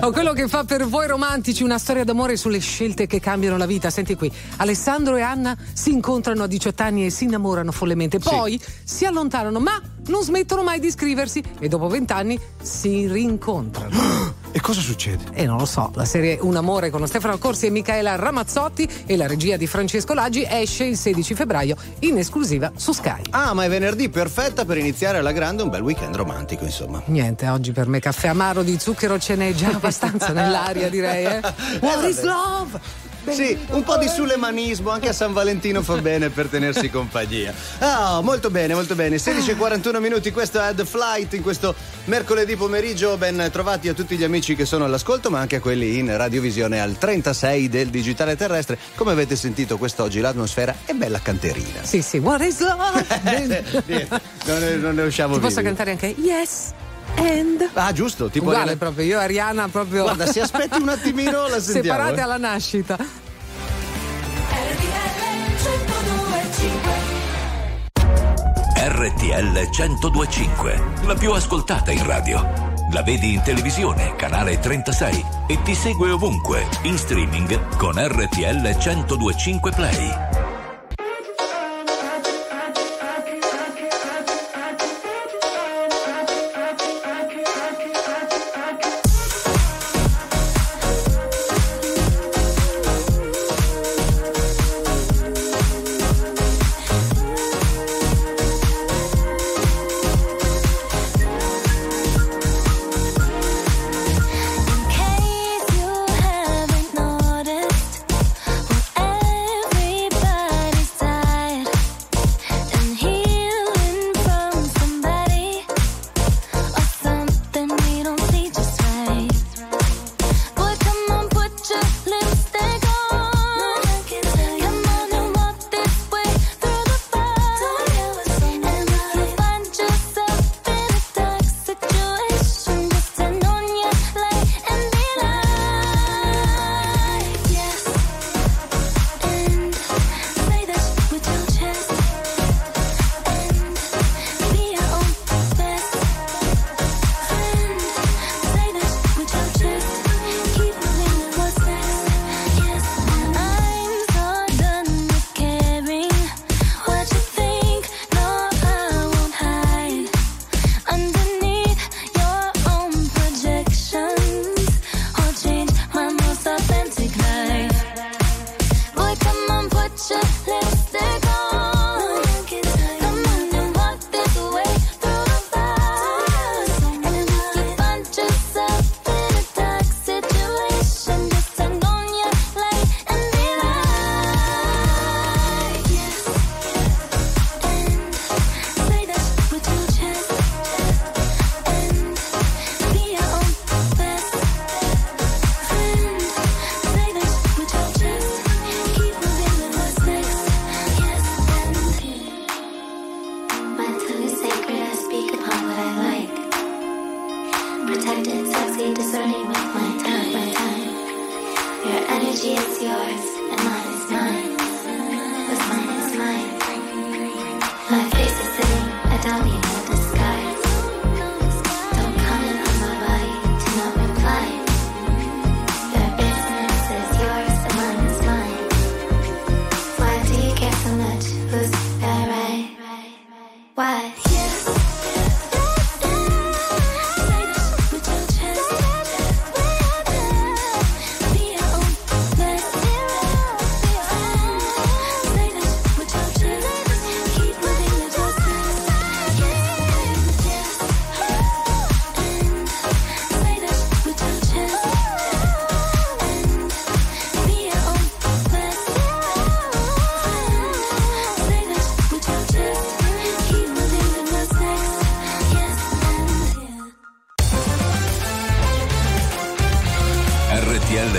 O quello che fa per voi romantici, una storia d'amore sulle scelte che cambiano la vita. senti qui, Alessandro e Anna si incontrano a 18 anni e si innamorano follemente, poi si allontanano ma non smettono mai di scriversi e dopo 20 anni si rincontrano. E cosa succede? Non lo so, la serie Un amore con Stefano Corsi e Michaela Ramazzotti e la regia di Francesco Laggi esce il 16 febbraio in esclusiva su Sky. Ah, ma è venerdì, perfetta per iniziare alla grande un bel weekend romantico, insomma. Niente, oggi per me caffè amaro, di zucchero ce n'è già abbastanza nell'aria, direi, What is love? Sì, un po' di sulemanismo anche a San Valentino fa bene per tenersi compagnia. Oh, molto bene, molto bene. 16:41 minuti, questo è The Flight in questo mercoledì pomeriggio. Ben trovati a tutti gli amici che sono all'ascolto, ma anche a quelli in radiovisione al 36 del digitale terrestre. Come avete sentito quest'oggi l'atmosfera è bella canterina. Sì, sì, what is love? Non ne usciamo più. Ti posso cantare anche Yes? And... Ah, giusto, tipo uguale Ariana. Proprio io, Ariana, proprio. Guarda, si aspetti un attimino, la sentiamo. Separate alla nascita. RTL 102.5, la più ascoltata in radio. La vedi in televisione, canale 36, e ti segue ovunque, in streaming con RTL 102.5 Play. RTL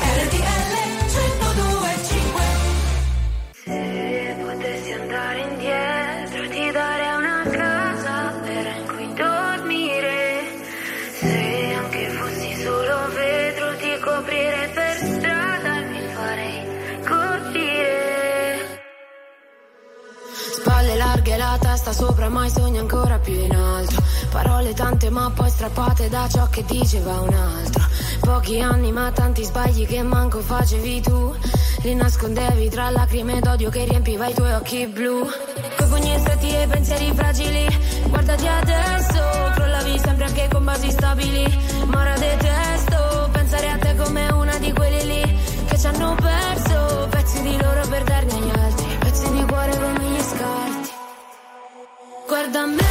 RTL 102.5. Se potessi andare indietro ti darei una casa vera in cui dormire. Se anche fossi solo un vetro ti coprirei per strada e mi farei colpire. La testa volta sopra, mai sogno ancora più in alto. Parole tante ma poi strappate da ciò che diceva un altro. Pochi anni ma tanti sbagli che manco facevi tu. Li nascondevi tra lacrime d'odio che riempiva i tuoi occhi blu. Coi pugni stretti e pensieri fragili, guardati adesso, crollavi sempre anche con basi stabili. Ma ora detesto pensare a te come una di quelli lì che ci hanno perso pezzi di loro per darne agli altri, pezzi di cuore come gli scarti. Guarda me,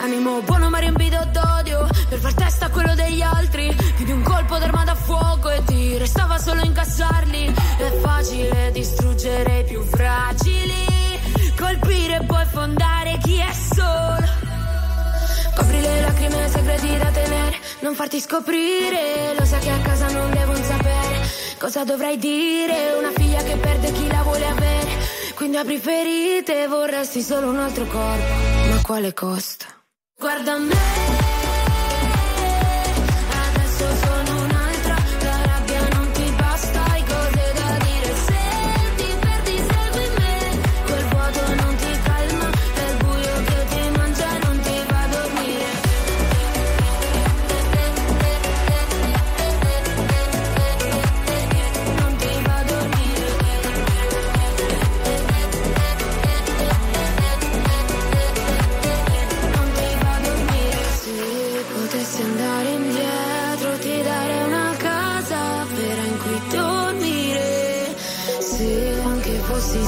animo buono ma riempito d'odio, per far testa a quello degli altri. Più di un colpo d'arma da fuoco e ti restava solo incassarli. È facile distruggere i più fragili, colpire e poi fondare chi è solo. Copri le lacrime, segreti da tenere, non farti scoprire. Lo sa che a casa non devono sapere cosa dovrai dire. Una figlia che perde chi la vuole avere, quindi apri ferite, vorresti solo un altro corpo, ma quale costa? Guarda me.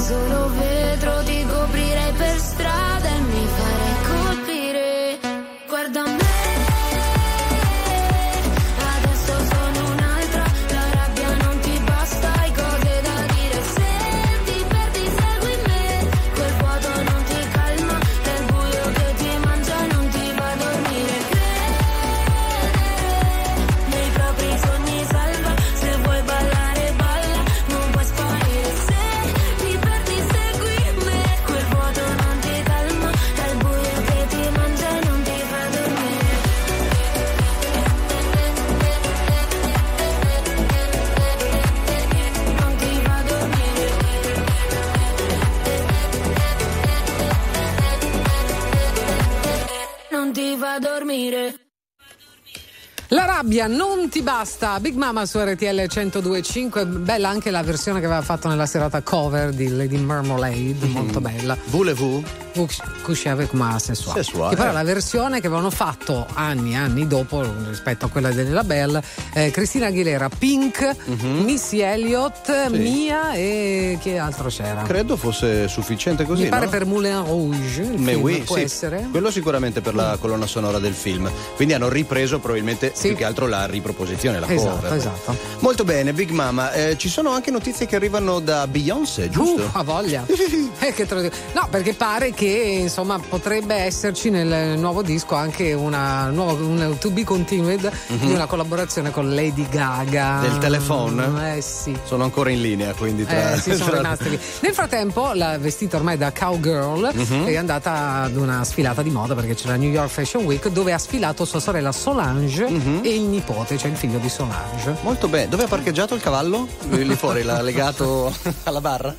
Solo vetro ti coprirei per strada e mi farei colpire. Guarda me, adesso sono un'altra, la rabbia non ti basta, hai cose da dire. Se ti perdi segui me, quel vuoto non ti calma, del buio che ti mangia non ti fa dormire. Credere nei propri sogni salva, se vuoi ballare balla, non puoi sparire. Se a dormire. La rabbia non ti basta. Big Mama su RTL 102.5. Bella anche la versione che aveva fatto nella serata cover di Lady Marmalade, molto bella. Voulez-vous? Sessuale. Che però la versione che avevano fatto anni dopo rispetto a quella delle Labelle, Christina Aguilera, Pink, Missy Elliott, sì. Mia e che altro c'era? Credo fosse sufficiente così, mi pare, no? Per Moulin Rouge il film, oui, può sì, essere quello sicuramente per la colonna sonora del film, quindi hanno ripreso probabilmente più che altro la riproposizione, la cover. Esatto. Molto bene, Big Mama. Ci sono anche notizie che arrivano da Beyoncé, giusto? Ha voglia. Che te lo dico? No, perché pare che insomma potrebbe esserci nel nuovo disco anche una nuova, un to be continued di una collaborazione con Lady Gaga. Del telephone? Sì. Sono ancora in linea, quindi sono rimasti lì. Nel frattempo la vestita ormai da cowgirl è andata ad una sfilata di moda, perché c'era New York Fashion Week, dove ha sfilato sua sorella Solange e il nipote, cioè il figlio di Solange. Molto bene. Dove ha parcheggiato il cavallo? Lì fuori l'ha legato alla barra?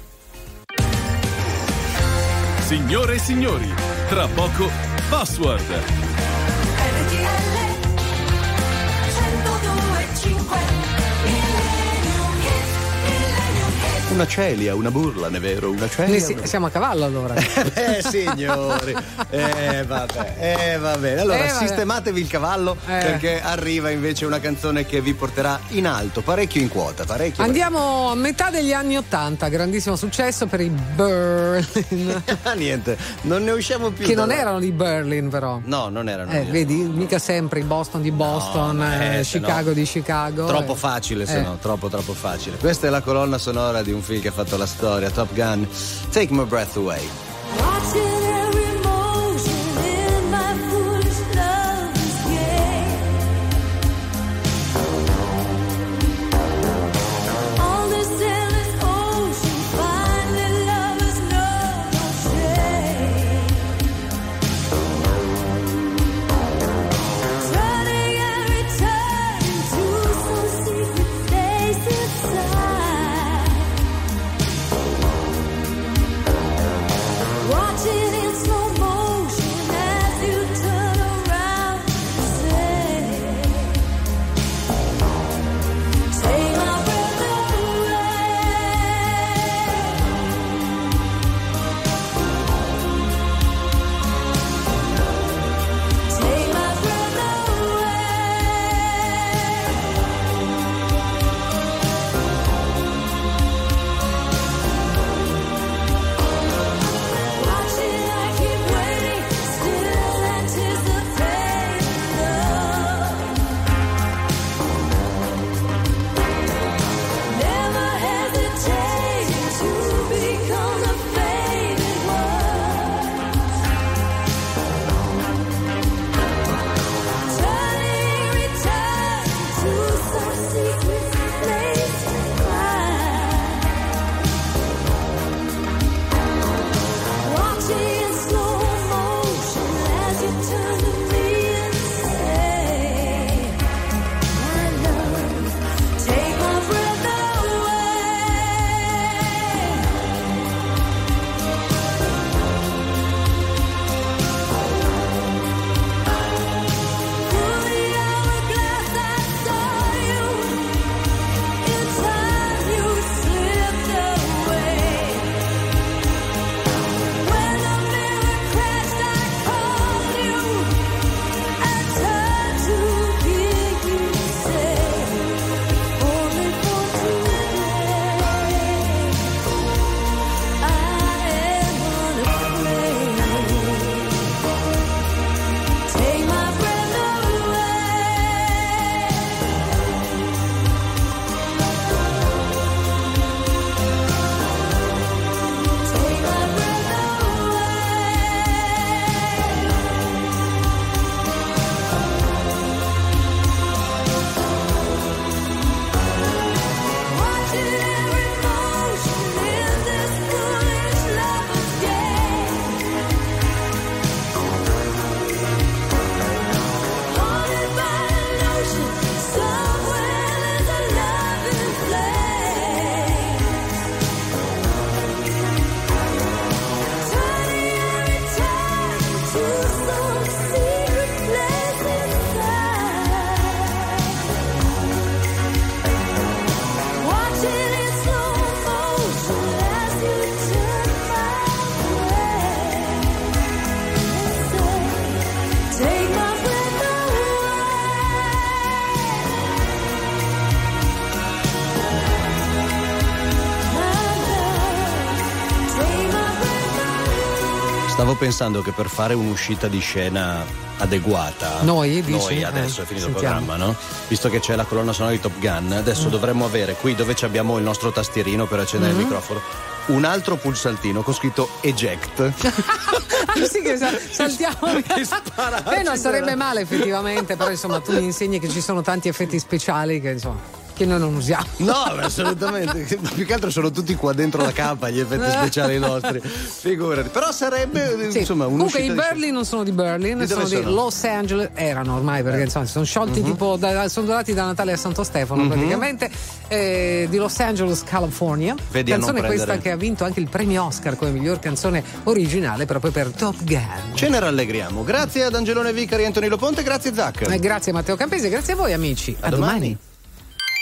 Signore e signori, tra poco Password. RTL 102.5. Una celia, una burla, ne è vero? Una celia. Siamo a cavallo allora. Signori. Vabbè. Allora sistematevi il cavallo, perché arriva invece una canzone che vi porterà in alto, parecchio in quota, parecchio. Andiamo a metà degli anni '80, grandissimo successo per i Berlin. Niente, non ne usciamo più. Che non erano di Berlin però. No, non erano. Vedi, mica sempre i Boston di Boston, Chicago di Chicago. Troppo facile, se no, troppo facile. Questa è la colonna sonora di un film che ha fatto la storia, Top Gun, Take My Breath Away. Stavo pensando che per fare un'uscita di scena adeguata noi adesso è finito il programma, no? Visto che c'è la colonna sonora di Top Gun, adesso dovremmo avere qui, dove abbiamo il nostro tastierino per accendere il microfono, un altro pulsantino con scritto eject. Sì, che saltiamo. Beh, non sarebbe male effettivamente, però insomma tu mi insegni che ci sono tanti effetti speciali che insomma che noi non usiamo. No, assolutamente. Più che altro sono tutti qua dentro la campa gli effetti speciali nostri, figurati. Però sarebbe insomma comunque i Berlin non sono di Berlin, sono di Los Angeles, erano ormai, perché insomma si sono sciolti tipo sono durati da Natale a Santo Stefano praticamente, di Los Angeles, California. Vedi, canzone questa che ha vinto anche il premio Oscar come miglior canzone originale proprio per Top Gun. Ce ne rallegriamo. Grazie ad Angelone Vicari e Antonino Ponte, grazie Zac, grazie Matteo Campese, grazie a voi amici, a domani.